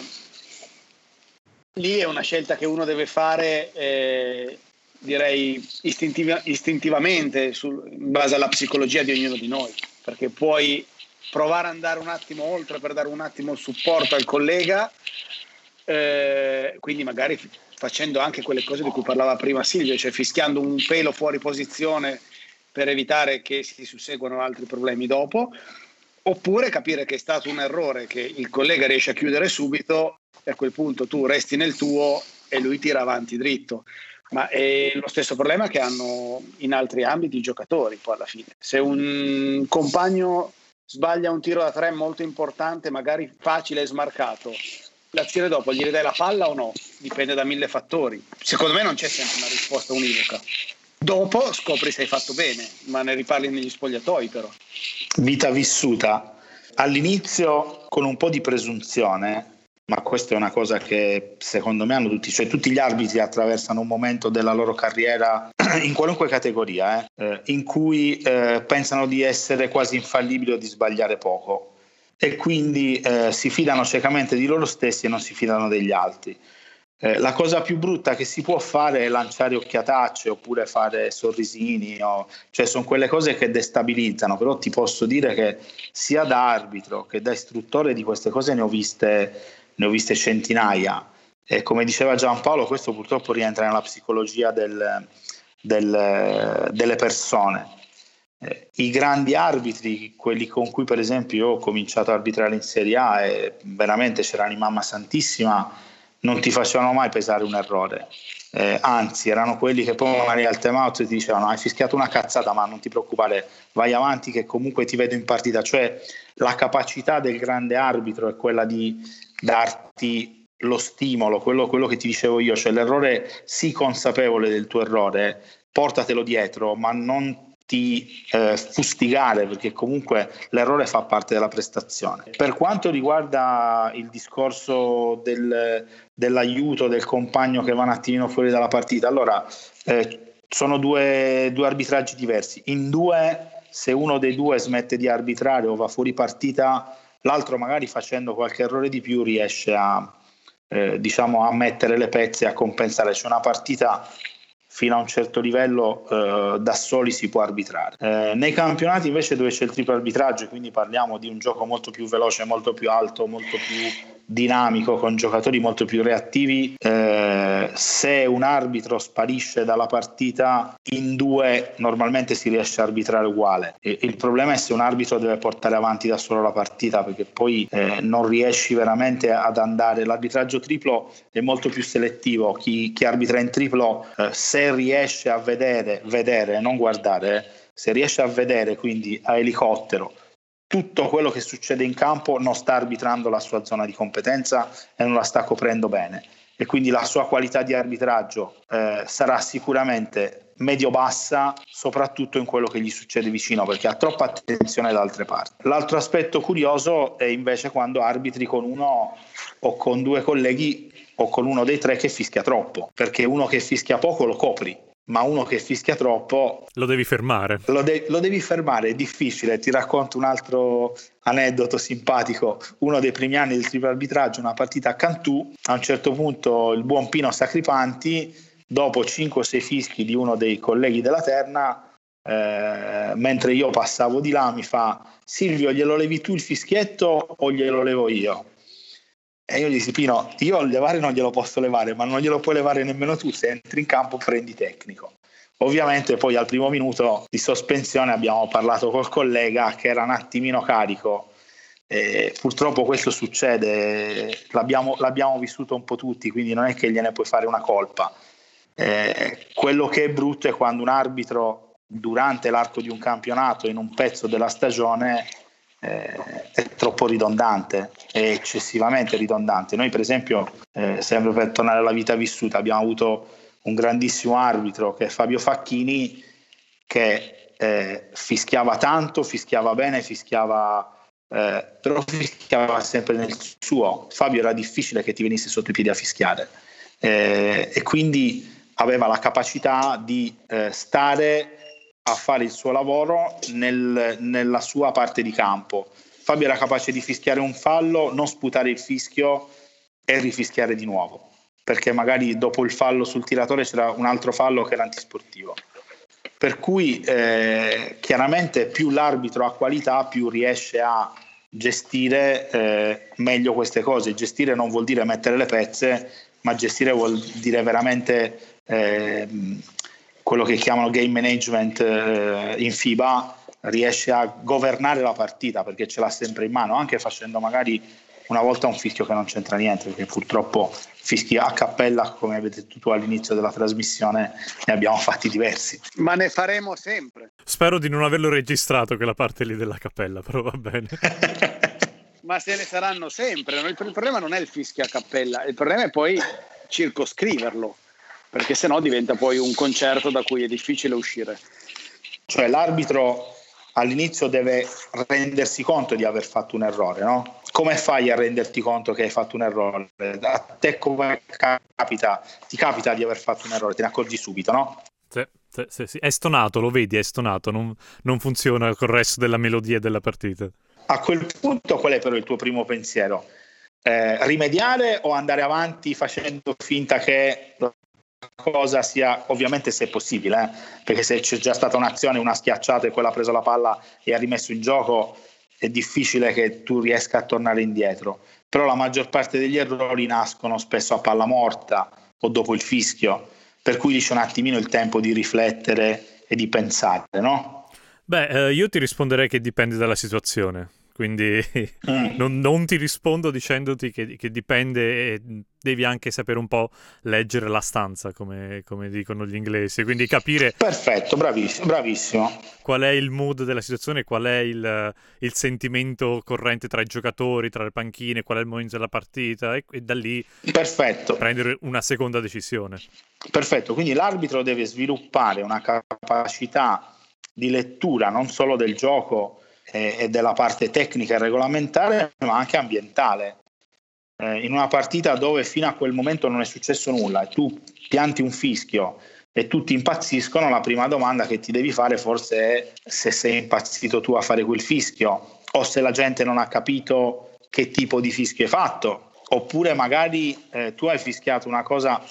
lì è una scelta che uno deve fare, eh, direi istintiva, istintivamente sul, in base alla psicologia di ognuno di noi, perché puoi provare ad andare un attimo oltre per dare un attimo il supporto al collega, eh, quindi magari facendo anche quelle cose di cui parlava prima Silvio, cioè fischiando un pelo fuori posizione per evitare che si susseguano altri problemi dopo, oppure capire che è stato un errore che il collega riesce a chiudere subito, e a quel punto tu resti nel tuo e lui tira avanti dritto. Ma è lo stesso problema che hanno in altri ambiti i giocatori, poi alla fine. Se un compagno sbaglia un tiro da tre molto importante, magari facile e smarcato, l'azione dopo gli dai la palla o no? Dipende da mille fattori. Secondo me non c'è sempre una risposta univoca. Dopo scopri se hai fatto bene, ma ne riparli negli spogliatoi però. Vita vissuta. All'inizio con un po' di presunzione, ma questa è una cosa che secondo me hanno tutti, cioè tutti gli arbitri attraversano un momento della loro carriera in qualunque categoria, eh, in cui eh, pensano di essere quasi infallibili o di sbagliare poco, e quindi eh, si fidano ciecamente di loro stessi e non si fidano degli altri. Eh, la cosa più brutta che si può fare è lanciare occhiatacce oppure fare sorrisini, o, cioè sono quelle cose che destabilizzano, però ti posso dire che sia da arbitro che da istruttore di queste cose ne ho viste, ne ho viste centinaia, e come diceva Giampaolo questo purtroppo rientra nella psicologia del, del, delle persone. Eh, i grandi arbitri, quelli con cui per esempio io ho cominciato a arbitrare in Serie A, e veramente c'era una mamma santissima, non ti facevano mai pesare un errore, eh, anzi erano quelli che poi magari al time out ti dicevano hai fischiato una cazzata ma non ti preoccupare, vai avanti che comunque ti vedo in partita. Cioè la capacità del grande arbitro è quella di darti lo stimolo, quello, quello che ti dicevo io, cioè l'errore, sii consapevole del tuo errore, portatelo dietro ma non ti eh, fustigare, perché comunque l'errore fa parte della prestazione. Per quanto riguarda il discorso del, dell'aiuto del compagno che va un attimino fuori dalla partita, allora eh, sono due, due arbitraggi diversi. In due, se uno dei due smette di arbitrare o va fuori partita, l'altro magari facendo qualche errore di più riesce a, eh, diciamo, a mettere le pezze, a compensare. C'è una partita fino a un certo livello eh, da soli si può arbitrare. Eh, nei campionati invece dove c'è il triplo arbitraggio, quindi parliamo di un gioco molto più veloce, molto più alto, molto più dinamico, con giocatori molto più reattivi, eh, se un arbitro sparisce dalla partita, in due normalmente si riesce a arbitrare uguale. E il problema è se un arbitro deve portare avanti da solo la partita, perché poi eh, non riesci veramente ad andare. L'arbitraggio triplo è molto più selettivo, chi, chi arbitra in triplo eh, se riesce a vedere vedere, non guardare, se riesce a vedere, quindi a elicottero, tutto quello che succede in campo, non sta arbitrando la sua zona di competenza e non la sta coprendo bene, e quindi la sua qualità di arbitraggio eh, sarà sicuramente medio-bassa, soprattutto in quello che gli succede vicino, perché ha troppa attenzione da altre parti. L'altro aspetto curioso è invece quando arbitri con uno o con due colleghi o con uno dei tre che fischia troppo, perché uno che fischia poco lo copri, ma uno che fischia troppo lo devi fermare. Lo, de- lo devi fermare, è difficile. Ti racconto un altro aneddoto simpatico. Uno dei primi anni del triplo arbitraggio, una partita a Cantù, a un certo punto il buon Pino Sacripanti, dopo cinque o sei fischi di uno dei colleghi della terna, eh, mentre io passavo di là mi fa: Silvio, glielo levi tu il fischietto o glielo levo io? E io gli dissi: Pino, io levare non glielo posso levare, ma non glielo puoi levare nemmeno tu, se entri in campo prendi tecnico. Ovviamente poi al primo minuto di sospensione abbiamo parlato col collega che era un attimino carico, e purtroppo questo succede, l'abbiamo, l'abbiamo vissuto un po' tutti, quindi non è che gliene puoi fare una colpa. Eh, quello che è brutto è quando un arbitro durante l'arco di un campionato, in un pezzo della stagione, è troppo ridondante, è eccessivamente ridondante. Noi per esempio, eh, sempre per tornare alla vita vissuta, abbiamo avuto un grandissimo arbitro che è Fabio Facchini, che eh, fischiava tanto, fischiava bene, fischiava eh, però fischiava sempre nel suo. Fabio era difficile che ti venisse sotto i piedi a fischiare, eh, e quindi aveva la capacità di eh, stare a fare il suo lavoro nel, nella sua parte di campo. Fabio era capace di fischiare un fallo, non sputare il fischio e rifischiare di nuovo, perché magari dopo il fallo sul tiratore c'era un altro fallo che era antisportivo. Per cui eh, chiaramente più l'arbitro ha qualità, più riesce a gestire eh, meglio queste cose. Gestire non vuol dire mettere le pezze, ma gestire vuol dire veramente eh, quello che chiamano game management eh, in FIBA. Riesce a governare la partita perché ce l'ha sempre in mano, anche facendo magari una volta un fischio che non c'entra niente, perché purtroppo fischi a cappella, come avete detto tu all'inizio della trasmissione, ne abbiamo fatti diversi. Ma ne faremo sempre. Spero di non averlo registrato quella parte lì della cappella, però va bene. Ma se ne saranno sempre. Il problema non è il fischio a cappella, il problema è poi circoscriverlo, perché sennò diventa poi un concerto da cui è difficile uscire. Cioè l'arbitro all'inizio deve rendersi conto di aver fatto un errore, no? Come fai a renderti conto che hai fatto un errore? A te come capita? Ti capita di aver fatto un errore, te ne accorgi subito, no? Sì, sì, sì, sì. È stonato, lo vedi, è stonato, non, non funziona col resto della melodia della partita. A quel punto qual è però il tuo primo pensiero? Eh, rimediare o andare avanti facendo finta che cosa sia, ovviamente se è possibile, eh? Perché se c'è già stata un'azione, una schiacciata e quella ha preso la palla e ha rimesso in gioco, è difficile che tu riesca a tornare indietro. Però la maggior parte degli errori nascono spesso a palla morta o dopo il fischio, per cui c'è un attimino il tempo di riflettere e di pensare, no? Beh, io ti risponderei che dipende dalla situazione, quindi mm. non, non ti rispondo dicendoti che, che dipende, e devi anche sapere un po' leggere la stanza, come, come dicono gli inglesi, quindi capire perfetto, bravissimo, bravissimo qual è il mood della situazione, qual è il, il sentimento corrente tra i giocatori, tra le panchine, qual è il momento della partita, e, e da lì perfetto. Prendere una seconda decisione. Perfetto, quindi l'arbitro deve sviluppare una capacità di lettura non solo del gioco e della parte tecnica e regolamentare, ma anche ambientale. Eh, in una partita dove fino a quel momento non è successo nulla e tu pianti un fischio e tutti impazziscono, la prima domanda che ti devi fare forse è se sei impazzito tu a fare quel fischio, o se la gente non ha capito che tipo di fischio hai fatto, oppure magari eh, tu hai fischiato una cosa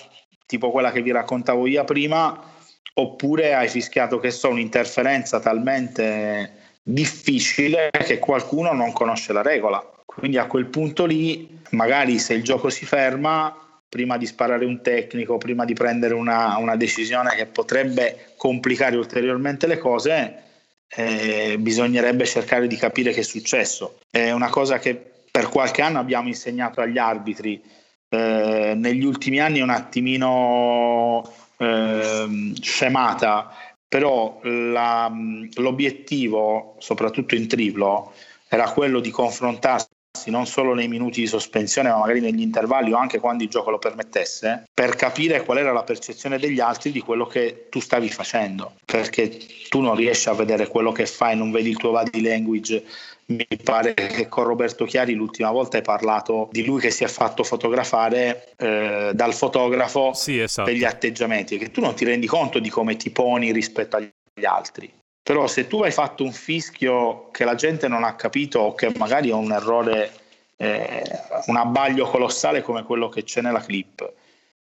tipo quella che vi raccontavo io prima, oppure hai fischiato, che so, un'interferenza talmente difficile che qualcuno non conosce la regola. Quindi a quel punto lì magari, se il gioco si ferma, prima di sparare un tecnico, prima di prendere una, una decisione che potrebbe complicare ulteriormente le cose, eh, bisognerebbe cercare di capire che è successo. È una cosa che per qualche anno abbiamo insegnato agli arbitri, eh, negli ultimi anni è un attimino eh, scemata. Però la, l'obiettivo, soprattutto in triplo, era quello di confrontarsi non solo nei minuti di sospensione, ma magari negli intervalli o anche quando il gioco lo permettesse, per capire qual era la percezione degli altri di quello che tu stavi facendo. Perché tu non riesci a vedere quello che fai, non vedi il tuo body language. Mi pare che con Roberto Chiari l'ultima volta hai parlato di lui che si è fatto fotografare eh, dal fotografo, sì, esatto, per gli atteggiamenti, che tu non ti rendi conto di come ti poni rispetto agli altri. Però se tu hai fatto un fischio che la gente non ha capito, o che magari è un errore, eh, un abbaglio colossale come quello che c'è nella clip,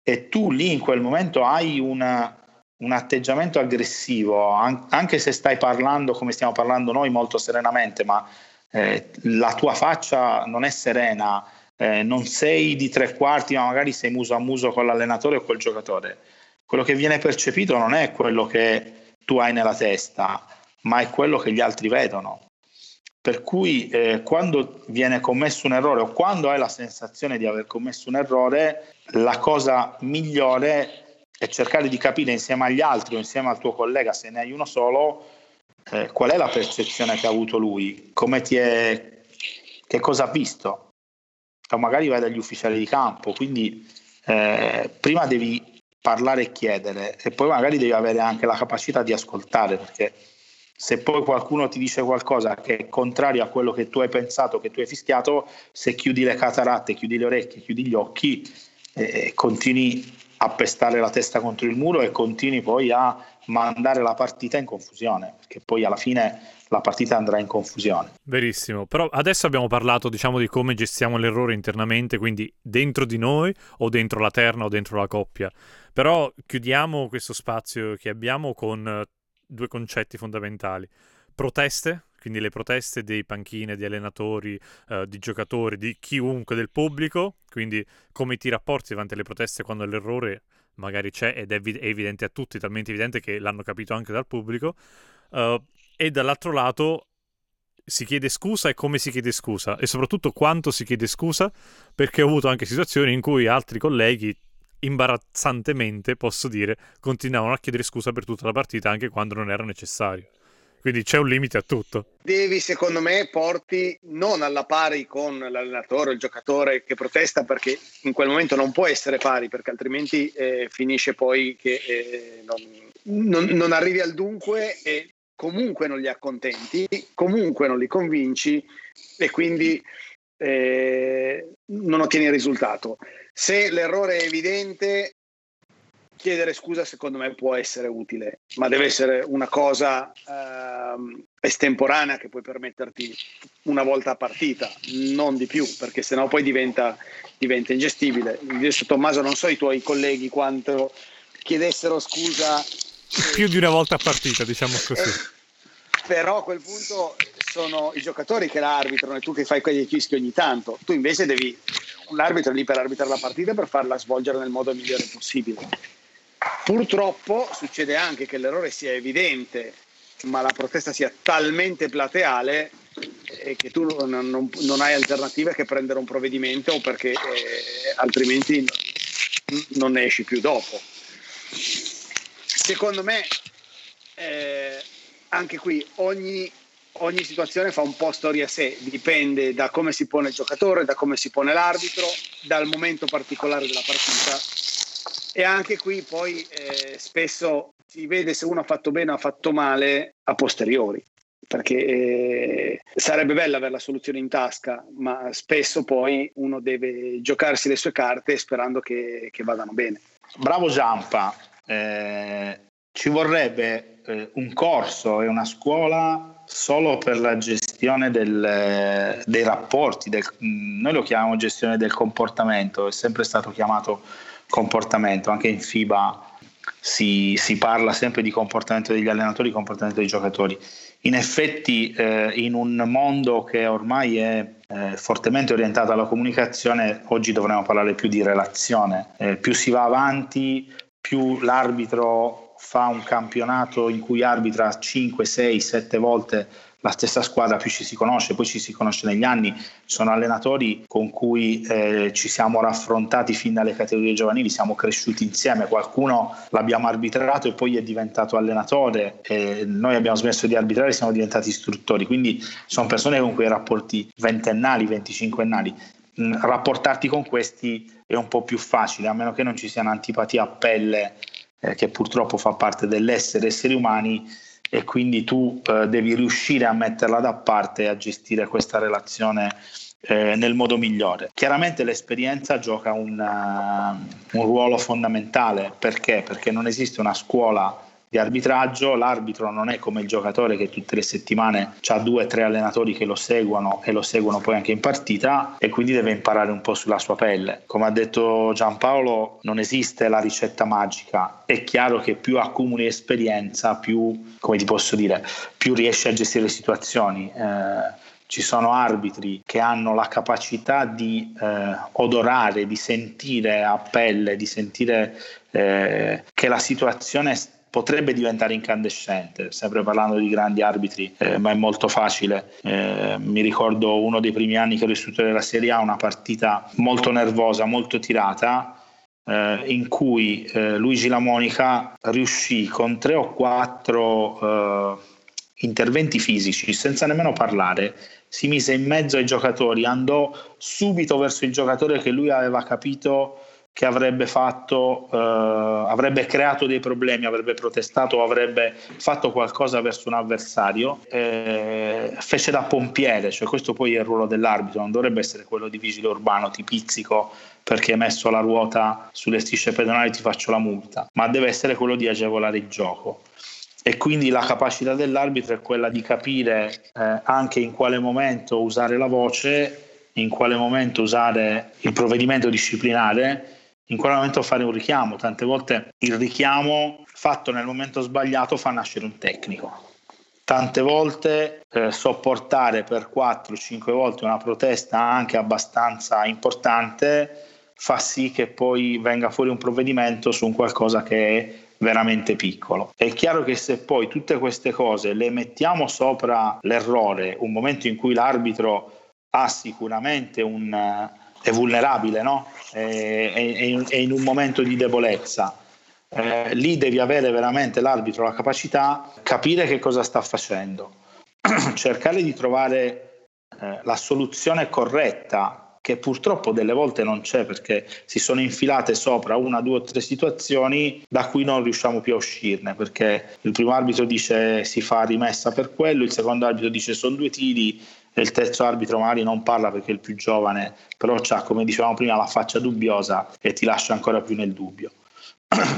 e tu lì in quel momento hai una, un atteggiamento aggressivo, anche se stai parlando come stiamo parlando noi molto serenamente, ma Eh, la tua faccia non è serena, eh, non sei di tre quarti, ma magari sei muso a muso con l'allenatore o col giocatore. Quello che viene percepito non è quello che tu hai nella testa, ma è quello che gli altri vedono. Per cui eh, quando viene commesso un errore, o quando hai la sensazione di aver commesso un errore, la cosa migliore è cercare di capire insieme agli altri o insieme al tuo collega, se ne hai uno solo, Eh, qual è la percezione che ha avuto lui, come ti è, che cosa ha visto, o magari vai dagli ufficiali di campo. Quindi eh, prima devi parlare e chiedere, e poi magari devi avere anche la capacità di ascoltare, perché se poi qualcuno ti dice qualcosa che è contrario a quello che tu hai pensato, che tu hai fischiato, se chiudi le cataratte, chiudi le orecchie, chiudi gli occhi, eh, continui a pestare la testa contro il muro e continui poi a mandare la partita in confusione, perché poi alla fine la partita andrà in confusione. Verissimo, però adesso abbiamo parlato, diciamo, di come gestiamo l'errore internamente, quindi dentro di noi o dentro la terna o dentro la coppia, però chiudiamo questo spazio che abbiamo con due concetti fondamentali: proteste, quindi le proteste dei panchine, di allenatori, eh, di giocatori, di chiunque, del pubblico, quindi come ti rapporti davanti alle proteste quando l'errore magari c'è ed è, ev- è evidente a tutti, talmente evidente che l'hanno capito anche dal pubblico, uh, e dall'altro lato si chiede scusa e come si chiede scusa e soprattutto quanto si chiede scusa, perché ho avuto anche situazioni in cui altri colleghi, imbarazzantemente posso dire, continuavano a chiedere scusa per tutta la partita anche quando non era necessario. Quindi c'è un limite a tutto. Devi, secondo me, porti non alla pari con l'allenatore o il giocatore che protesta, perché in quel momento non può essere pari, perché altrimenti eh, finisce poi che eh, non, non, non arrivi al dunque e comunque non li accontenti, comunque non li convinci e quindi eh, non ottieni il risultato. Se l'errore è evidente, chiedere scusa secondo me può essere utile, ma deve essere una cosa eh, estemporanea che puoi permetterti una volta a partita, non di più, perché sennò poi diventa, diventa ingestibile. Adesso, Tommaso, non so i tuoi colleghi quanto chiedessero scusa più di una volta a partita, diciamo così. Però a quel punto sono i giocatori che l'arbitrano e tu che fai quegli fischi ogni tanto. Tu invece devi... l'arbitro è lì per arbitrare la partita, per farla svolgere nel modo migliore possibile. Purtroppo succede anche che l'errore sia evidente, ma la protesta sia talmente plateale eh, che tu non, non, non hai alternative che prendere un provvedimento, perché eh, altrimenti non ne esci più dopo. Secondo me eh, anche qui ogni Ogni situazione fa un po' storia a sé, dipende da come si pone il giocatore, da come si pone l'arbitro, dal momento particolare della partita. E anche qui poi eh, spesso si vede se uno ha fatto bene o ha fatto male a posteriori, perché eh, sarebbe bello avere la soluzione in tasca, ma spesso poi uno deve giocarsi le sue carte sperando che, che vadano bene. Bravo Giampa, eh, ci vorrebbe eh, un corso e una scuola solo per la gestione del, dei rapporti, del, noi lo chiamiamo gestione del comportamento, è sempre stato chiamato comportamento, anche in FIBA si, si parla sempre di comportamento degli allenatori, comportamento dei giocatori. In effetti eh, in un mondo che ormai è eh, fortemente orientato alla comunicazione, oggi dovremmo parlare più di relazione, eh, più si va avanti, più l'arbitro fa un campionato in cui arbitra cinque, sei, sette volte la stessa squadra, più ci si conosce, poi ci si conosce negli anni. Sono allenatori con cui eh, ci siamo raffrontati fin dalle categorie giovanili, siamo cresciuti insieme, qualcuno l'abbiamo arbitrato e poi è diventato allenatore, e noi abbiamo smesso di arbitrare e siamo diventati istruttori, quindi sono persone con quei rapporti ventennali, venticinquennali. Mm, rapportarti con questi è un po' più facile, a meno che non ci sia un'antipatia a pelle che purtroppo fa parte dell'essere esseri umani, e quindi tu eh, devi riuscire a metterla da parte e a gestire questa relazione eh, nel modo migliore. Chiaramente l'esperienza gioca un, uh, un ruolo fondamentale, perché? Perché non esiste una scuola di arbitraggio, l'arbitro non è come il giocatore che tutte le settimane ha due o tre allenatori che lo seguono e lo seguono poi anche in partita, e quindi deve imparare un po' sulla sua pelle. Come ha detto Giampaolo, non esiste la ricetta magica, è chiaro che più accumuli esperienza, più, come ti posso dire, più riesci a gestire le situazioni. Eh, ci sono arbitri che hanno la capacità di eh, odorare, di sentire a pelle, di sentire eh, che la situazione potrebbe diventare incandescente, sempre parlando di grandi arbitri, eh, ma è molto facile. Eh, mi ricordo uno dei primi anni che ero istruttore della Serie A, una partita molto nervosa, molto tirata, eh, in cui eh, Luigi Lamonica riuscì con tre o quattro eh, interventi fisici, senza nemmeno parlare, si mise in mezzo ai giocatori, andò subito verso il giocatore che lui aveva capito che avrebbe fatto, eh, avrebbe creato dei problemi, avrebbe protestato, avrebbe fatto qualcosa verso un avversario, eh, fece da pompiere, cioè questo poi è il ruolo dell'arbitro, non dovrebbe essere quello di vigile urbano, ti pizzico perché hai messo la ruota sulle strisce pedonali, ti faccio la multa, ma deve essere quello di agevolare il gioco. E quindi la capacità dell'arbitro è quella di capire eh, anche in quale momento usare la voce, in quale momento usare il provvedimento disciplinare, in quale momento fare un richiamo. Tante volte il richiamo fatto nel momento sbagliato fa nascere un tecnico. Tante volte eh, sopportare per quattro cinque volte una protesta anche abbastanza importante fa sì che poi venga fuori un provvedimento su un qualcosa che è veramente piccolo. È chiaro che se poi tutte queste cose le mettiamo sopra l'errore, un momento in cui l'arbitro ha sicuramente un è vulnerabile, no? è, è, è in un momento di debolezza, eh, lì devi avere veramente l'arbitro la capacità di capire che cosa sta facendo, cercare di trovare eh, la soluzione corretta, che purtroppo delle volte non c'è, perché si sono infilate sopra una, due o tre situazioni da cui non riusciamo più a uscirne, perché il primo arbitro dice si fa rimessa per quello, il secondo arbitro dice sono due tiri e il terzo arbitro magari non parla perché è il più giovane, però c'ha, come dicevamo prima, la faccia dubbiosa e ti lascia ancora più nel dubbio.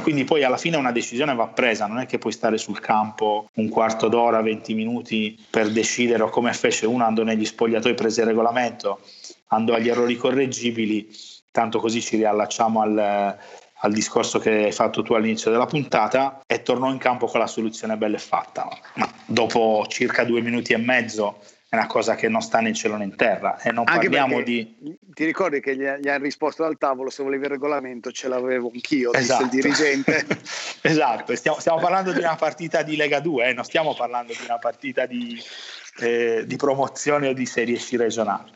Quindi poi alla fine una decisione va presa, non è che puoi stare sul campo un quarto d'ora, venti minuti per decidere, o come fece uno, andò negli spogliatoi, prese il regolamento, andò agli errori correggibili, tanto così ci riallacciamo al, al discorso che hai fatto tu all'inizio della puntata, e tornò in campo con la soluzione bella e fatta. Ma dopo circa due minuti e mezzo è una cosa che non sta né in cielo né in terra. E non anche parliamo di... Ti ricordi che gli, gli hanno risposto dal tavolo, se volevi il regolamento ce l'avevo anch'io, esatto. Il dirigente. Esatto, stiamo, stiamo parlando di una partita di Lega due, eh? Non stiamo parlando di una partita di, eh, di promozione o di Serie C regionale.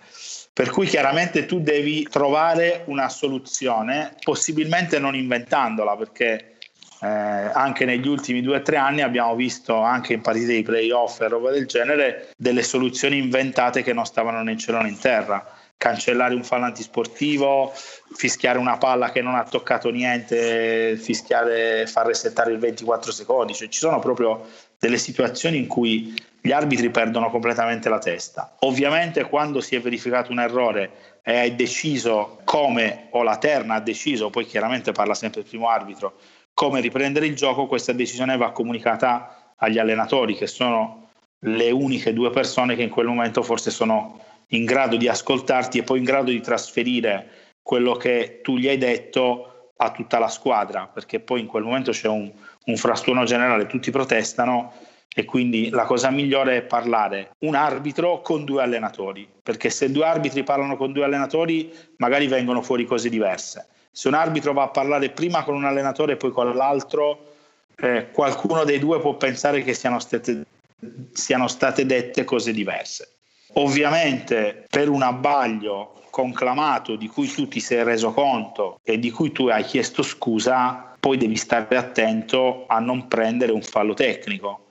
Per cui chiaramente tu devi trovare una soluzione, possibilmente non inventandola, perché eh, anche negli ultimi due o tre anni abbiamo visto, anche in partite di playoff e roba del genere, delle soluzioni inventate che non stavano né in cielo né in terra. Cancellare un fallo antisportivo, fischiare una palla che non ha toccato niente, fischiare, far resettare il ventiquattro secondi. Cioè, ci sono proprio delle situazioni in cui gli arbitri perdono completamente la testa. Ovviamente quando si è verificato un errore e hai deciso come, o la terna ha deciso, poi chiaramente parla sempre il primo arbitro, come riprendere il gioco, questa decisione va comunicata agli allenatori, che sono le uniche due persone che in quel momento forse sono in grado di ascoltarti e poi in grado di trasferire quello che tu gli hai detto a tutta la squadra, perché poi in quel momento c'è un, un frastuono generale, tutti protestano. E quindi la cosa migliore è parlare un arbitro con due allenatori, perché se due arbitri parlano con due allenatori magari vengono fuori cose diverse. Se un arbitro va a parlare prima con un allenatore e poi con l'altro, eh, qualcuno dei due può pensare che siano state, siano state dette cose diverse. Ovviamente per un abbaglio conclamato di cui tu ti sei reso conto e di cui tu hai chiesto scusa, poi devi stare attento a non prendere un fallo tecnico.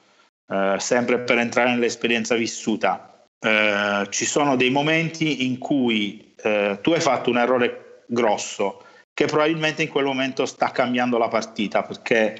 Uh, sempre per entrare nell'esperienza vissuta, uh, ci sono dei momenti in cui uh, tu hai fatto un errore grosso che probabilmente in quel momento sta cambiando la partita, perché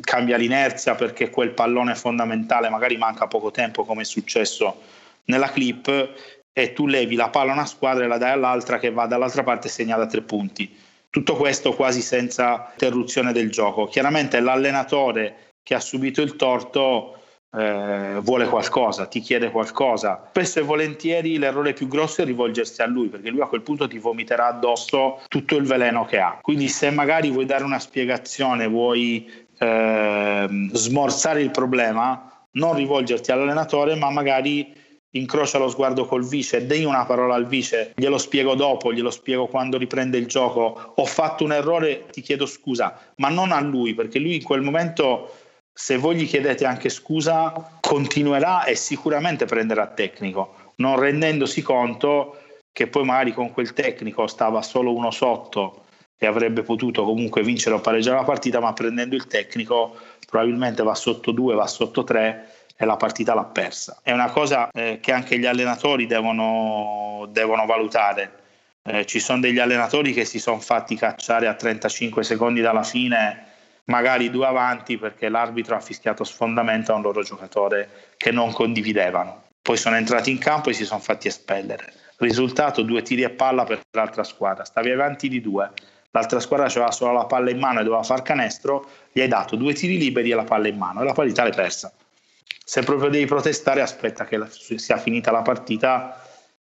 cambia l'inerzia, perché quel pallone è fondamentale, magari manca poco tempo come è successo nella clip, e tu levi la palla a una squadra e la dai all'altra che va dall'altra parte e segna da tre punti. Tutto questo quasi senza interruzione del gioco. Chiaramente l'allenatore che ha subito il torto Eh, vuole qualcosa, ti chiede qualcosa. Spesso e volentieri l'errore più grosso è rivolgersi a lui, perché lui a quel punto ti vomiterà addosso tutto il veleno che ha. Quindi se magari vuoi dare una spiegazione, vuoi eh, smorzare il problema, non rivolgerti all'allenatore, ma magari incrocia lo sguardo col vice, dai una parola al vice, glielo spiego dopo, glielo spiego quando riprende il gioco, ho fatto un errore, ti chiedo scusa, ma non a lui, perché lui in quel momento, se voi gli chiedete anche scusa, continuerà e sicuramente prenderà tecnico, non rendendosi conto che poi magari con quel tecnico stava solo uno sotto e avrebbe potuto comunque vincere o pareggiare la partita, ma prendendo il tecnico probabilmente va sotto due, va sotto tre e la partita l'ha persa. È una cosa eh, che anche gli allenatori devono, devono valutare. Eh, ci sono degli allenatori che si sono fatti cacciare a trentacinque secondi dalla fine, magari due avanti, perché l'arbitro ha fischiato sfondamento a un loro giocatore che non condividevano. Poi sono entrati in campo e si sono fatti espellere. Risultato: due tiri a palla per l'altra squadra. Stavi avanti di due, l'altra squadra aveva solo la palla in mano e doveva far canestro, gli hai dato due tiri liberi e la palla in mano e la parità l'hai persa. Se proprio devi protestare, aspetta che sia finita la partita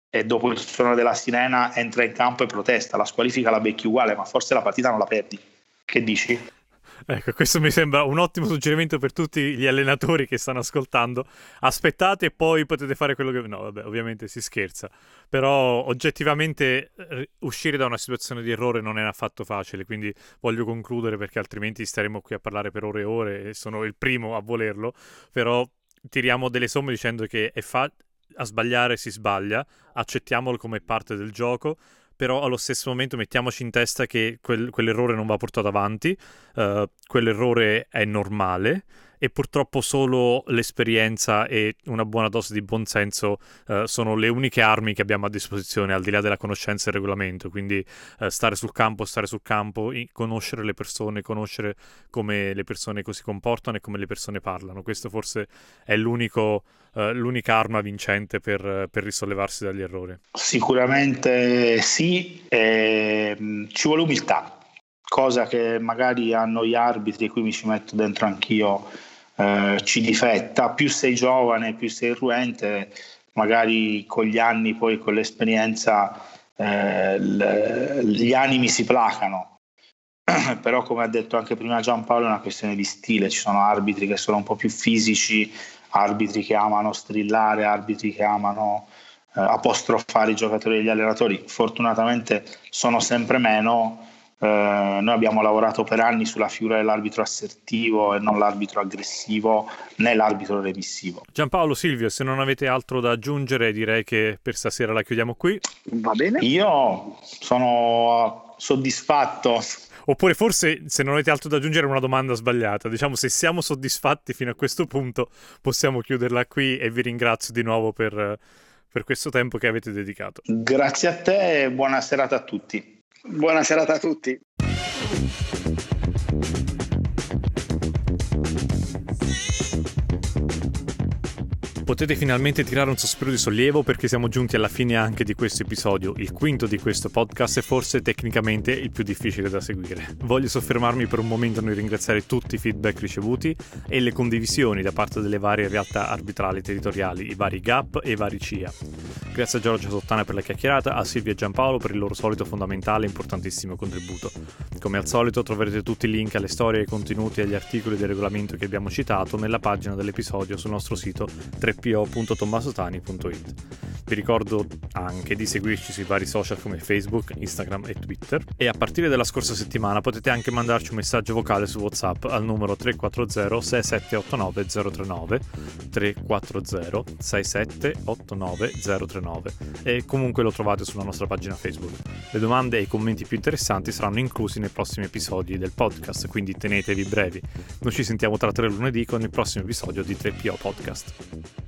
e dopo il suono della sirena entra in campo e protesta. La squalifica la becchi uguale, ma forse la partita non la perdi. Che dici? Ecco, questo mi sembra un ottimo suggerimento per tutti gli allenatori che stanno ascoltando. Aspettate e poi potete fare quello che... No, vabbè, ovviamente si scherza. Però oggettivamente uscire da una situazione di errore non è affatto facile, quindi voglio concludere perché altrimenti staremo qui a parlare per ore e ore e sono il primo a volerlo. Però tiriamo delle somme dicendo che è fa... a sbagliare si sbaglia, accettiamolo come parte del gioco, però allo stesso momento mettiamoci in testa che quel, quell'errore non va portato avanti, uh, quell'errore è normale e purtroppo solo l'esperienza e una buona dose di buonsenso uh, sono le uniche armi che abbiamo a disposizione, al di là della conoscenza del regolamento, quindi uh, stare sul campo, stare sul campo, conoscere le persone, conoscere come le persone si comportano e come le persone parlano. Questo forse è l'unico... Uh, l'unica arma vincente per, uh, per risollevarsi dagli errori. Sicuramente sì, ehm, ci vuole umiltà, cosa che magari a noi arbitri, e qui mi ci metto dentro anch'io, eh, ci difetta. Più sei giovane, più sei irruente, magari con gli anni, poi con l'esperienza, eh, l- gli animi si placano. Però, come ha detto anche prima Giampaolo, è una questione di stile. Ci sono arbitri che sono un po' più fisici, arbitri che amano strillare, arbitri che amano eh, apostrofare i giocatori e gli allenatori. Fortunatamente sono sempre meno. Eh, noi abbiamo lavorato per anni sulla figura dell'arbitro assertivo e non l'arbitro aggressivo né l'arbitro remissivo. Giampaolo, Silvio, se non avete altro da aggiungere direi che per stasera la chiudiamo qui. Va bene. Io sono soddisfatto. Oppure forse, se non avete altro da aggiungere, una domanda sbagliata. Diciamo, se siamo soddisfatti fino a questo punto, possiamo chiuderla qui e vi ringrazio di nuovo per, per questo tempo che avete dedicato. Grazie a te e buona serata a tutti. Buona serata a tutti. Potete finalmente tirare un sospiro di sollievo perché siamo giunti alla fine anche di questo episodio, il quinto di questo podcast e forse tecnicamente il più difficile da seguire. Voglio soffermarmi per un momento nel ringraziare tutti i feedback ricevuti e le condivisioni da parte delle varie realtà arbitrali territoriali, i vari GAP e i vari C I A. Grazie a Giorgia Sottana per la chiacchierata, a Silvia e Giampaolo per il loro solito fondamentale e importantissimo contributo. Come al solito troverete tutti i link alle storie, ai contenuti e agli articoli del regolamento che abbiamo citato nella pagina dell'episodio sul nostro sito tre po punto tommasotani punto it. Vi ricordo anche di seguirci sui vari social come Facebook, Instagram e Twitter, e a partire dalla scorsa settimana potete anche mandarci un messaggio vocale su WhatsApp al numero tre quattro zero sei sette otto nove zero tre nove tre quattro zero sei sette otto nove zero tre nove e comunque lo trovate sulla nostra pagina Facebook. Le domande e i commenti più interessanti saranno inclusi nei prossimi episodi del podcast, quindi tenetevi brevi. Noi ci sentiamo tra tre lunedì con il prossimo episodio di tre P O Podcast.